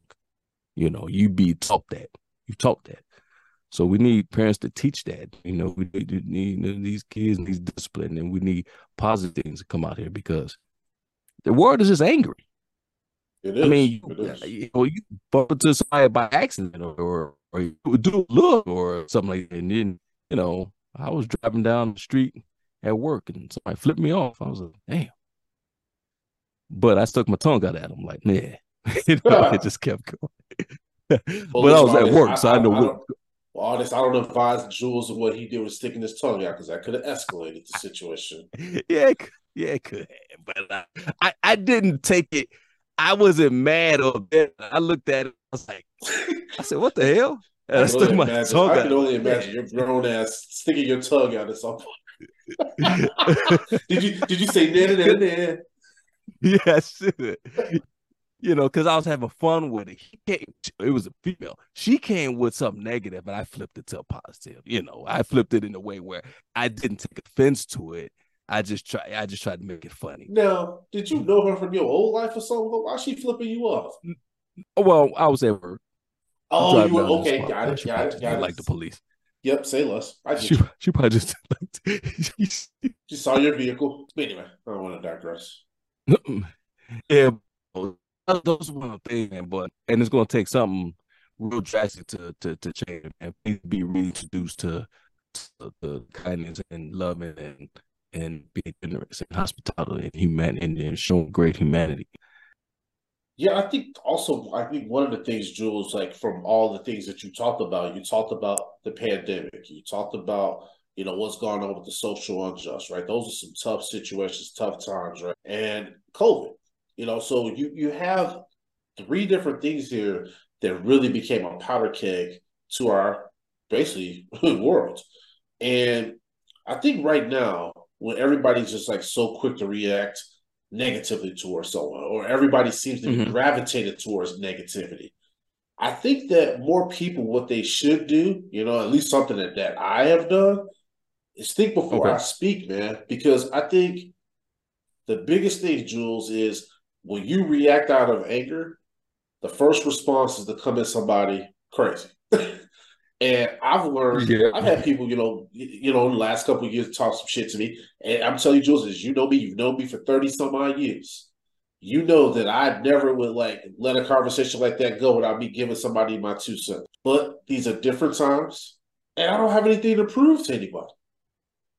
you be taught that. You taught that. So we need parents to teach that. We need these kids and these discipline, and we need positive things to come out here, because the world is just angry. It is. I mean, you bump into somebody by accident or you do a look or something like that. And then, I was driving down the street at work and somebody flipped me off. I was like, damn. But I stuck my tongue out at him like, nah. It just kept going. But I was at work, so I know what. All this, I don't advise Jules of what he did with sticking his tongue out, because I could have escalated the situation. Yeah, it could have. But I didn't take it. I wasn't mad or bad. I looked at it. I was like, I said, "What the hell?" And I stuck my tongue out. I can only imagine your grown ass sticking your tongue out at some point. Did you say nah? Yeah, I should have. Because I was having fun with it. It was a female. She came with something negative, and I flipped it to a positive. I flipped it in a way where I didn't take offense to it. I just tried to make it funny. Now, did you know her from your old life or something? Why is she flipping you off? Well, I was at work. Oh, you were okay. Got it. Like the police. Yep, say less. She probably just like she saw your vehicle. But anyway, I don't want to digress. Yeah. Those one thing, man, but and it's gonna take something real drastic to change, and be reintroduced to the kindness and love and being generous and hospitality and humanity, and showing great humanity. Yeah, I think one of the things, Jules, like from all the things that you talked about the pandemic, you talked about what's going on with the social unjust, right? Those are some tough situations, tough times, right? And COVID. So you have three different things here that really became a powder keg to our basically world. And I think right now, when everybody's just like so quick to react negatively towards someone, or everybody seems to be gravitated towards negativity, I think that more people, what they should do, at least something that I have done, is think before I speak, man, because I think the biggest thing, Jules, is when you react out of anger, the first response is to come at somebody crazy. And I've learned, I've had people, in the last couple of years talk some shit to me. And I'm telling you, Jules, you know me, you've known me for 30 some odd years. You know that I never would let a conversation like that go without me giving somebody my 2 cents. But these are different times, and I don't have anything to prove to anybody.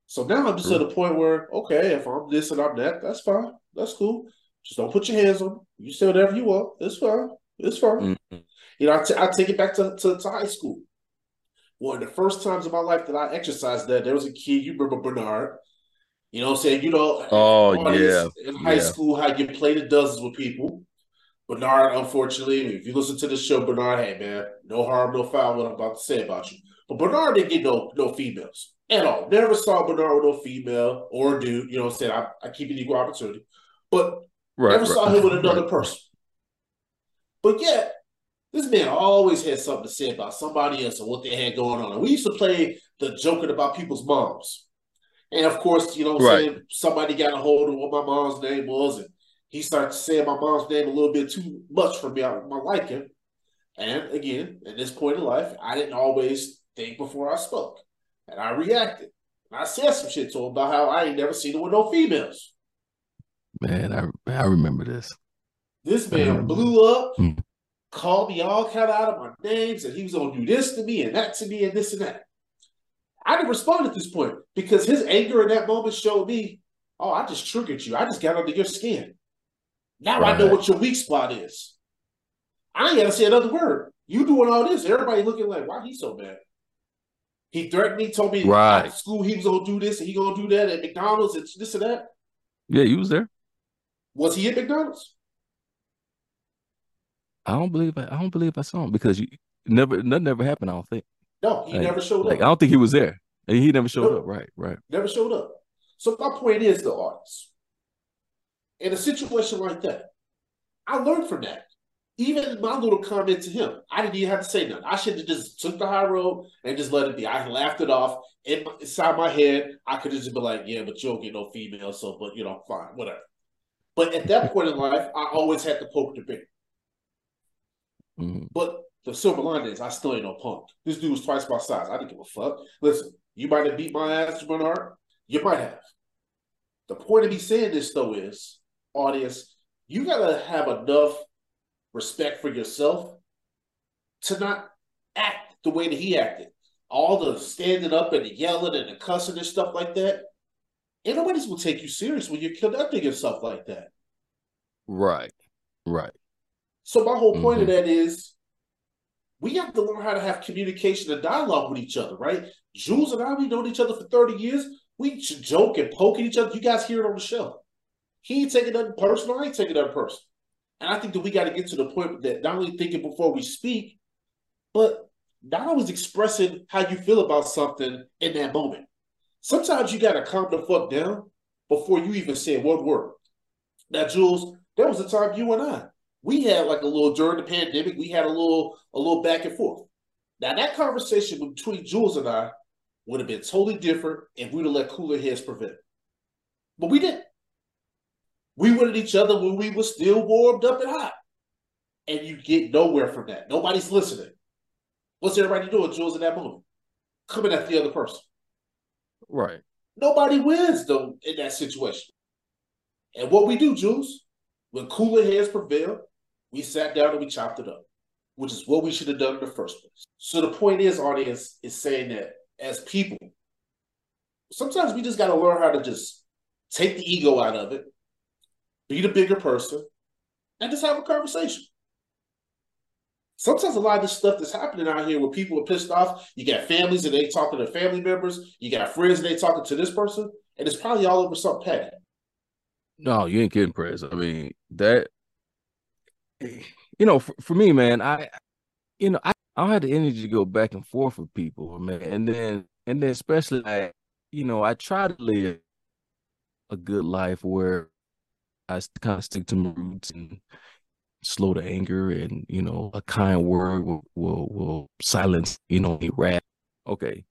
So now I'm just at a point where, okay, if I'm this and I'm that, that's fine. That's cool. Just don't put your hands on me. You say whatever you want. It's fine. It's fine. Mm-hmm. I take it back to high school. One of the first times in my life that I exercised that, there was a kid, you remember Bernard, in high school, how you play the dozens with people. Bernard, unfortunately, if you listen to the show, Bernard, hey, man, no harm, no foul, what I'm about to say about you. But Bernard didn't get no females at all. Never saw Bernard with no female or dude, I keep an equal opportunity. But never saw him with another person. But yet, this man always had something to say about somebody else and what they had going on. And we used to play the joking about people's moms. And of course, saying somebody got a hold of what my mom's name was, and he started saying my mom's name a little bit too much for me, my liking. And again, at this point in life, I didn't always think before I spoke. And I reacted. And I said some shit to him about how I ain't never seen it with no females. Man, I remember this. This man blew up. Called me all kind of out of my names, and he was going to do this to me and that to me and this and that. I didn't respond at this point because his anger in that moment showed me, oh, I just triggered you. I just got under your skin. Now I know what your weak spot is. I ain't got to say another word. You doing all this. Everybody looking like, why he so bad? He threatened me, told me at school he was going to do this and he going to do that at McDonald's and this and that. Yeah, he was there. Was he at McDonald's? I don't believe I saw him because nothing ever happened, I don't think. No, he never showed up. I don't think he was there. He never showed up. Right. Never showed up. So my point is, the artists, in a situation like that, I learned from that. Even my little comment to him, I didn't even have to say nothing. I should have just took the high road and just let it be. I laughed it off. Inside my head, I could have just been like, yeah, but you don't get no female, so, but, fine, whatever. But at that point in life, I always had to poke the bear. Mm-hmm. But the silver lining is I still ain't no punk. This dude was twice my size. I didn't give a fuck. Listen, you might have beat my ass, Bernard. You might have. The point of me saying this, though, is, audience, you got to have enough respect for yourself to not act the way that he acted. All the standing up and the yelling and the cussing and stuff like that. Ain't nobody's going to take you serious when you're conducting yourself like that. Right. So my whole point of that is we have to learn how to have communication and dialogue with each other, right? Jules and I, we've known each other for 30 years. We joke and poke at each other. You guys hear it on the show. He ain't taking nothing personal. I ain't taking nothing personal. And I think that we got to get to the point that not only thinking before we speak, but not always expressing how you feel about something in that moment. Sometimes you got to calm the fuck down before you even say one word. Now, Jules, there was a time you and I, we had during the pandemic, we had a little back and forth. Now, that conversation between Jules and I would have been totally different if we'd have let cooler heads prevail. But we didn't. We went at each other when we were still warmed up and hot. And you get nowhere from that. Nobody's listening. What's everybody doing, Jules, in that moment? Coming at the other person. Right. Nobody wins, though, in that situation. And what we do, Jules, when cooler heads prevail, we sat down and we chopped it up, which is what we should have done in the first place. So the point is, audience, is saying that as people, sometimes we just got to learn how to just take the ego out of it, be the bigger person, and just have a conversation. Sometimes a lot of this stuff that's happening out here where people are pissed off, you got families and they talking to family members, you got friends and they talking to this person, and it's probably all over some petty. No, you ain't kidding, Prez. I mean, that, for me, man, I don't have the energy to go back and forth with people, man. And then especially, I try to live a good life where I kind of stick to my roots and slow the anger and, a kind word will silence, any wrath. Okay.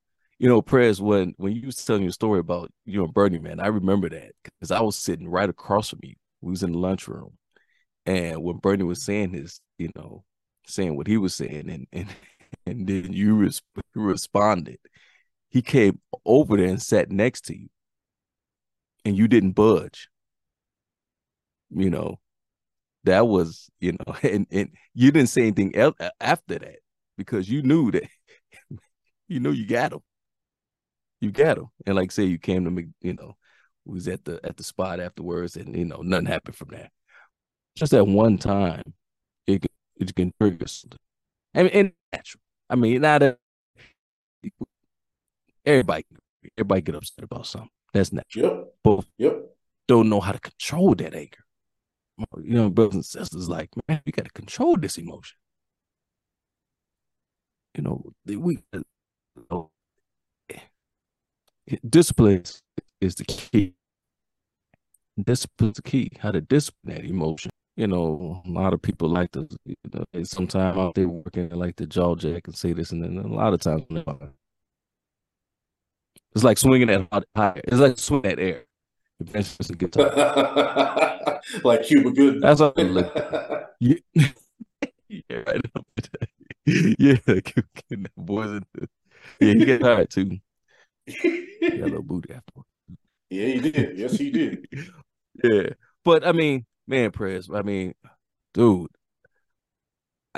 Prez, when you was telling your story about you and Bernie, man, I remember that because I was sitting right across from you. We was in the lunchroom. And when Bernie was saying his, you know, saying what he was saying, and then you responded, he came over there and sat next to you, and you didn't budge. You know, that was, you know, and you didn't say anything else after that, because you knew that, you know, you got him. You got him. And like say you came to me, you know, was at the spot afterwards, and, you know, nothing happened from that. Just that one time, it can trigger something. I mean, and natural. I mean, not a, everybody get upset about something. That's natural. Yep. Both don't know how to control that anger. You know, brothers and sisters, like, man, we got to control this emotion. You know, we discipline is the key. Discipline is the key. How to discipline that emotion. You know, a lot of people like to, you know, sometimes out there working, like the jaw jack and say this, and then a lot of times it's like swinging at hot air. It's like swinging at air. Eventually, get tired. Like Cuba Gooding. That's all. Like, yeah, yeah, right. Yeah, Cuba Gooding. That boy's in the, yeah, he got tired too. He got a little booty afterward. Yeah, he did. Yes, he did. Yeah, but I mean. Man, prayers. I mean, dude,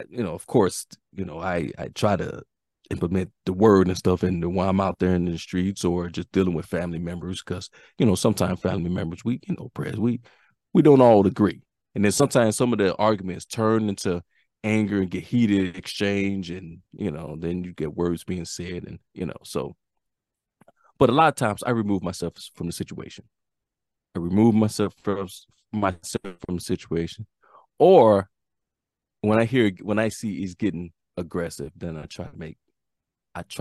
you know, of course, you know, I try to implement the word and stuff into when I'm out there in the streets or just dealing with family members, because, you know, sometimes family members, we, you know, prayers, we don't all agree. And then sometimes some of the arguments turn into anger and get heated exchange, and, you know, then you get words being said, and, you know, so. But a lot of times I remove myself from the situation. I remove myself from the situation, or when I see he's getting aggressive, then I try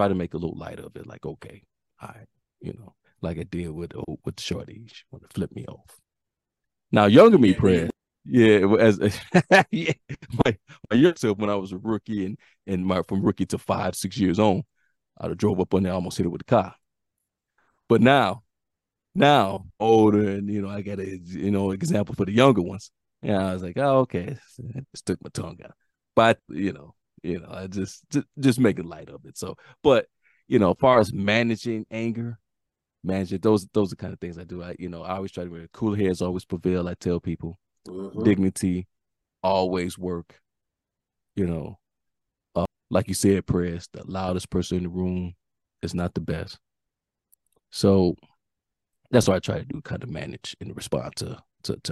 to make a little light of it, like, okay, all right, you know, like I did with the shorty, she want to flip me off. Now younger me, prayer, yeah, as yeah, my younger self when I was a rookie and from rookie to 5-6 years on, I'd have drove up on there, almost hit it with a car. But now older, and, you know, I got a, you know, example for the younger ones. Yeah, I was like, oh, okay, I just took my tongue out, but you know, I just make a light of it. So, but, you know, as far as managing anger, those are kind of things I do. I always try to wear cool heads, always prevail. I tell people, dignity always work. You know, like you said, prayers. The loudest person in the room is not the best. So. That's what I try to do, kind of manage and respond to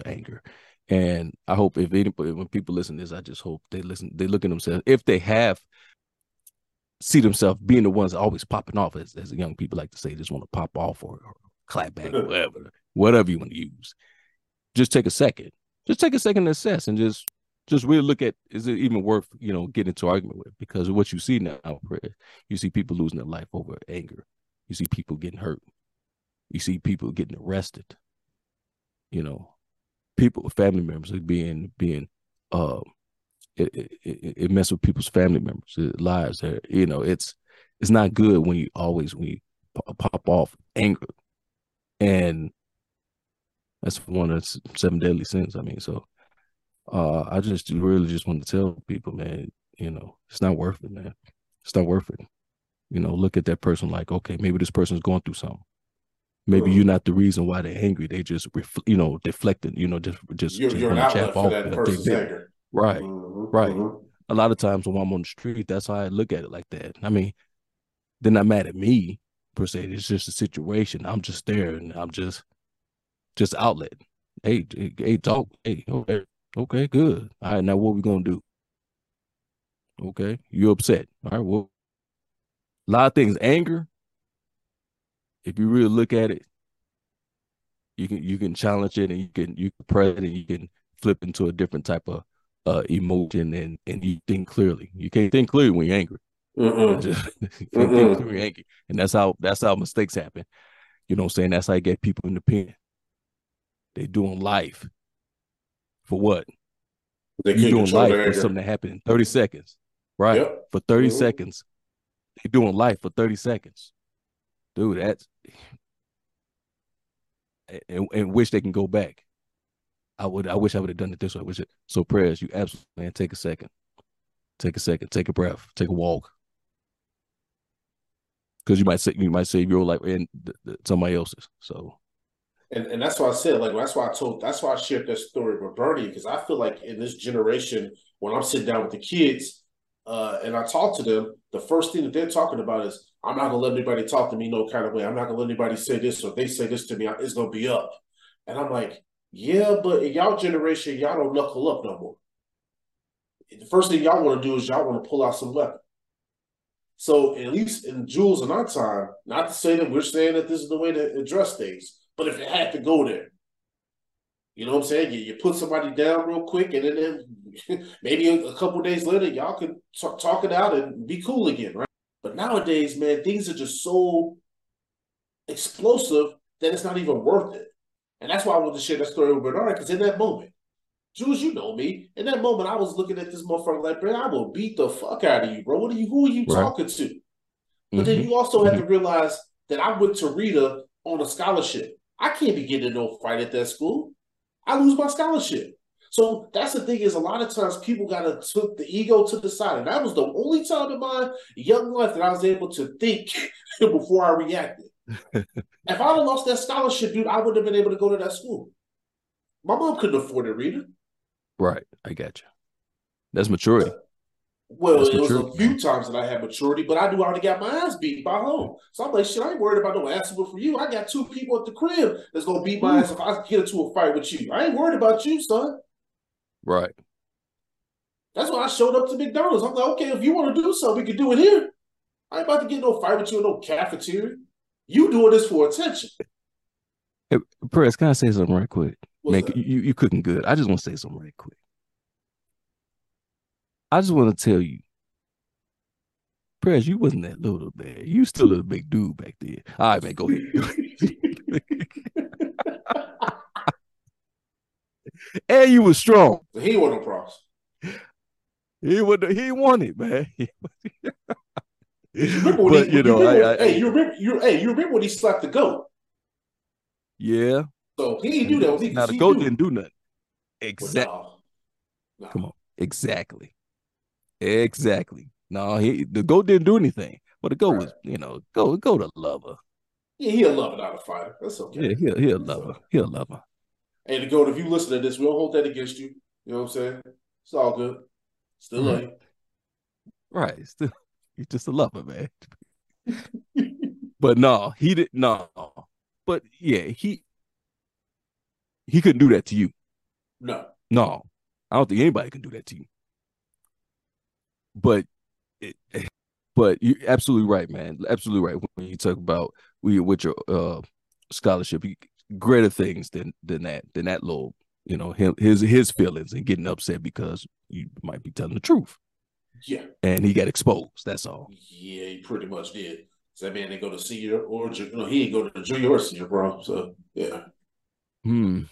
anger. And I hope if anybody, when people listen to this, I just hope they listen, they look at themselves. If they have, see themselves being the ones always popping off, as young people like to say, just want to pop off or clap back, or whatever you want to use. Just take a second. Just take a second to assess and just really look at, is it even worth, you know, getting into argument with? Because what you see now, you see people losing their life over anger. You see people getting hurt. You see people getting arrested, you know, people, family members are being it messes with people's family members, lives. You know, it's not good when you always, pop off anger, and that's one of the 7 deadly sins. I mean, so, I just really just want to tell people, man, you know, it's not worth it, man. It's not worth it. You know, look at that person like, okay, maybe this person's going through something. Maybe you're not the reason why they're angry. They just, deflecting, you know, just you're an outlet for that person's anger. Right, right. Mm-hmm. A lot of times when I'm on the street, that's how I look at it like that. I mean, they're not mad at me, per se. It's just a situation. I'm just there, and I'm just outlet. Hey, talk. Hey, okay, good. All right, now what are we going to do? Okay, you're upset. All right, well, a lot of things, anger. If you really look at it, you can challenge it, and you can press it, and you can flip into a different type of emotion, and you think clearly. You can't think clearly when you're angry. Think when you're angry, and that's how mistakes happen. You know what I'm saying? That's how you get people in the pen. They doing life for what? They you doing life for something that happened in 30 seconds, right? Yep. For 30 seconds, they doing life for 30 seconds. Dude, that's and wish they can go back. I wish I would have done it this way. So prayers, you absolutely, man, take a second. Take a second. Take a breath. Take a walk. Because you might save your life and somebody else's. So, and that's why I said, like, that's why I shared that story with Bernie, because I feel like in this generation, when I'm sitting down with the kids and I talk to them, the first thing that they're talking about is, I'm not going to let anybody talk to me no kind of way. I'm not going to let anybody say this, or if they say this to me, it's going to be up. And I'm like, yeah, but in y'all generation, y'all don't knuckle up no more. The first thing y'all want to do is y'all want to pull out some weapon. So at least in Jules in our time, not to say that we're saying that this is the way to address things, but if it had to go there, you know what I'm saying? You put somebody down real quick, and then maybe a couple days later, y'all could talk it out and be cool again, right? But nowadays, man, things are just so explosive that it's not even worth it. And that's why I wanted to share that story with Bernard, because in that moment, Jules, you know me. In that moment, I was looking at this motherfucker like, bro, I will beat the fuck out of you, bro. Who are you talking to? But then you also have to realize that I went to Rita on a scholarship. I can't be getting in no fight at that school. I lose my scholarship. So that's the thing, is a lot of times people got to put the ego to the side. And that was the only time in my young life that I was able to think before I reacted. If I had lost that scholarship, dude, I wouldn't have been able to go to that school. My mom couldn't afford it, Rita. Right, I got you. That's maturity. Well, that's maturity. Was a few times that I had maturity, but I knew I already got my ass beat by home. So I'm like, shit, I ain't worried about no ass whooping for you. I got two people at the crib that's going to beat my ass if I get into a fight with you. I ain't worried about you, son. Right. That's why I showed up to McDonald's. I'm like, okay, if you want to do something, we can do it here. I ain't about to get no fight with you in no cafeteria. You doing this for attention. Hey, Press, can I say something right quick? What's man, you cooking good. I just want to say something right quick. I just want to tell you, Press, you wasn't that little man. You still a big dude back then. All right, man, go ahead. And you was strong. He won the cross. He won it, man. You remember when he slapped the goat? Yeah. So he didn't do that. Now the goat didn't do nothing. Exactly. Well, no. Come on. Exactly. No, the goat didn't do anything. But the goat was, goat a lover. Yeah, he a lover, not a fighter. That's okay. Yeah, he a lover. Okay. He a lover. Hey, the goat, if you listen to this, we don't hold that against you. You know what I'm saying? It's all good. Still love you. Right. Still, you're just a lover, man. But no, he didn't. No. But yeah, he couldn't do that to you. No, I don't think anybody can do that to you. But you're absolutely right, man. Absolutely right. When you talk about with your scholarship, greater things than that little, his feelings and getting upset because you might be telling the truth. Yeah, and he got exposed. That's all. Yeah, he pretty much did. So that man didn't go to senior or he didn't go to junior or senior, bro. So yeah. Oh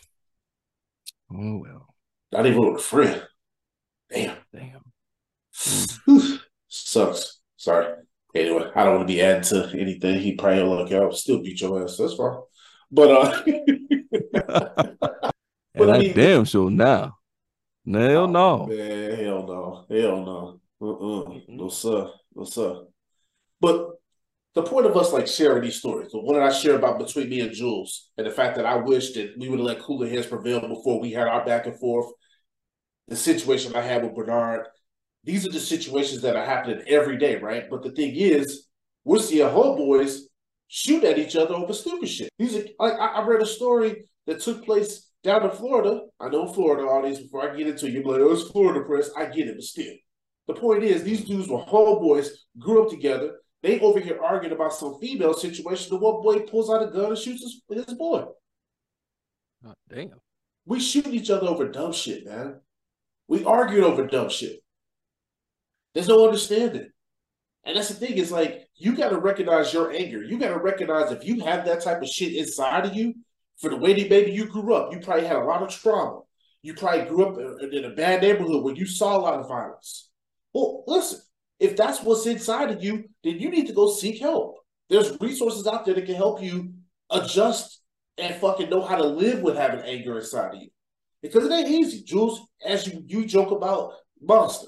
well. Not even with a friend. Damn. Sucks. Sorry. Anyway, I don't want to be adding to anything. He probably like, I'll still beat your ass. That's fine. But but I damn sure now. Hell no. Man, hell no. Hell no. No sir. No sir. But the point of us like sharing these stories, the one that I share about between me and Jules, and the fact that I wish that we would have let cooler heads prevail before we had our back and forth, the situation I had with Bernard, these are the situations that are happening every day, right? But the thing is, we're seeing homeboys shoot at each other over stupid shit. These are, I read a story that took place down in Florida. I know Florida audience, before I get into it, you're like, oh, it's Florida, Press. I get it, but still. The point is, these dudes were homeboys, grew up together. They over here arguing about some female situation. The one boy pulls out a gun and shoots his boy. Oh, damn. We shooting each other over dumb shit, man. We arguing over dumb shit. There's no understanding. And that's the thing. It's like, you got to recognize your anger. You got to recognize if you have that type of shit inside of you, for the way that maybe you grew up, you probably had a lot of trauma. You probably grew up in a bad neighborhood where you saw a lot of violence. Well, listen. If that's what's inside of you, then you need to go seek help. There's resources out there that can help you adjust and fucking know how to live with having anger inside of you. Because it ain't easy, Jules, as you joke about Monster.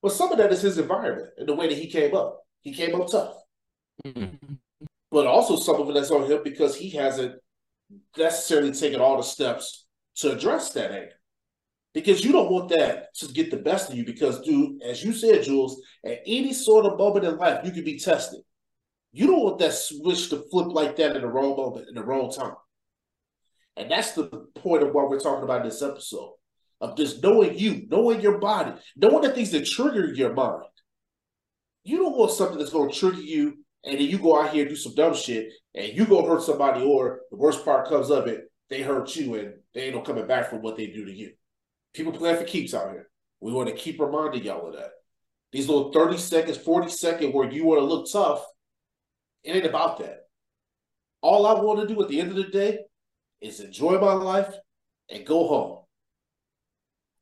But some of that is his environment and the way that he came up. He came up tough. Mm-hmm. But also some of it that's on him because he hasn't necessarily taken all the steps to address that anger. Because you don't want that to get the best of you because, dude, as you said, Jules, at any sort of moment in life, you can be tested. You don't want that switch to flip like that in the wrong moment, in the wrong time. And that's the point of what we're talking about in this episode, of just knowing you, knowing your body, knowing the things that trigger your mind. You don't want something that's going to trigger you and then you go out here and do some dumb shit and you go hurt somebody or the worst part comes of it, they hurt you and they ain't no coming back from what they do to you. People playing for keeps out here. We want to keep reminding y'all of that. These little 30 seconds, 40 seconds where you want to look tough, it ain't about that. All I want to do at the end of the day is enjoy my life and go home.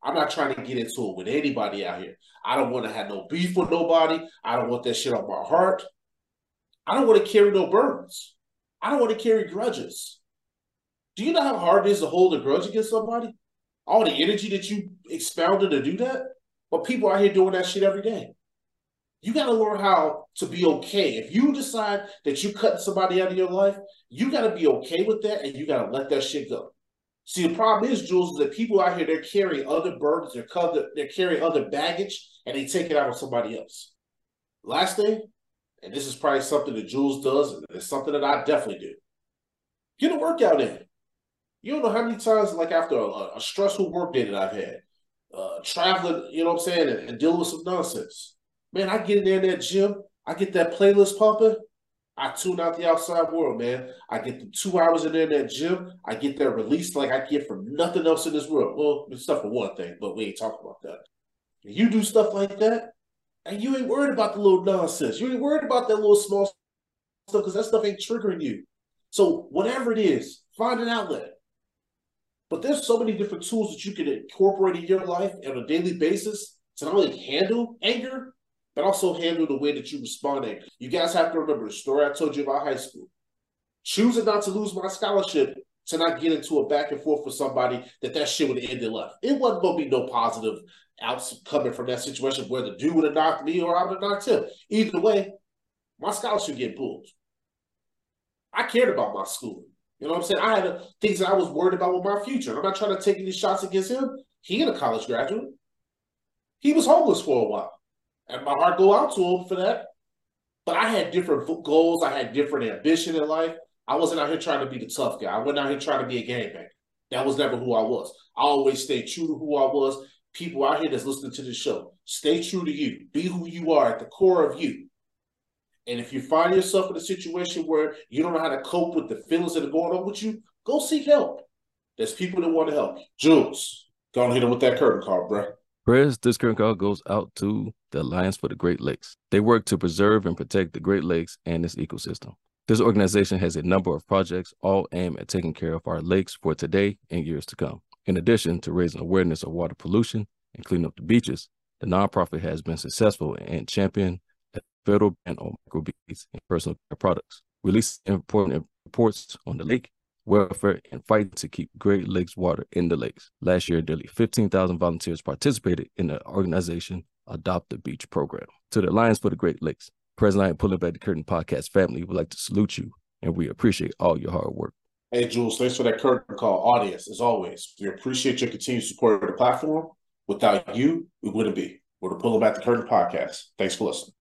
I'm not trying to get into it with anybody out here. I don't want to have no beef with nobody. I don't want that shit on my heart. I don't want to carry no burdens. I don't want to carry grudges. Do you know how hard it is to hold a grudge against somebody? All the energy that you expounded to do that? But people out here doing that shit every day. You got to learn how to be okay. If you decide that you're cutting somebody out of your life, you got to be okay with that and you got to let that shit go. See, the problem is, Jules, is that people out here, they're carrying other burdens, they're carrying other baggage, and they take it out on somebody else. Last thing, and this is probably something that Jules does, and it's something that I definitely do. Get a workout in. You don't know how many times, like after a stressful work day that I've had, traveling, you know what I'm saying, and dealing with some nonsense. Man, I get in there in that gym, I get that playlist pumping, I tune out the outside world, man. I get the 2 hours in there in that gym, I get that release like I get from nothing else in this world. Well, it's stuff for one thing, but we ain't talking about that. You do stuff like that, and you ain't worried about the little nonsense. You ain't worried about that little small stuff because that stuff ain't triggering you. So whatever it is, find an outlet. But there's so many different tools that you can incorporate in your life on a daily basis to not only handle anger, but also handle the way that you respond to anger. You guys have to remember the story I told you about high school. Choosing not to lose my scholarship to not get into a back and forth with somebody that shit would have ended life. It wasn't going to be no positive outcome coming from that situation, whether the dude would have knocked me or I would have knocked him. Either way, my scholarship get pulled. I cared about my schooling. You know what I'm saying? I had things that I was worried about with my future. I'm not trying to take any shots against him. He ain't a college graduate. He was homeless for a while. And my heart go out to him for that. But I had different goals. I had different ambition in life. I wasn't out here trying to be the tough guy. I wasn't out here trying to be a gangbanger. That was never who I was. I always stayed true to who I was. People out here that's listening to this show, stay true to you. Be who you are at the core of you. And if you find yourself in a situation where you don't know how to cope with the feelings that are going on with you, go seek help. There's people that want to help you. Jules, go on and hit them with that curtain call, bro. Prayers, this curtain call goes out to the Alliance for the Great Lakes. They work to preserve and protect the Great Lakes and its ecosystem. This organization has a number of projects, all aimed at taking care of our lakes for today and years to come. In addition to raising awareness of water pollution and cleaning up the beaches, the nonprofit has been successful and championed a federal ban on microbeads and personal care products, released important reports on the lake welfare, and fight to keep Great Lakes water in the lakes. Last year, nearly 15,000 volunteers participated in the organization Adopt the Beach program. To the Alliance for the Great Lakes, President and Pulling Back the Curtain podcast family would like to salute you, and we appreciate all your hard work. Hey, Jules, thanks for that curtain call. Audience, as always, we appreciate your continued support of the platform. Without you, we wouldn't be. We're the Pulling Back the Curtain podcast. Thanks for listening.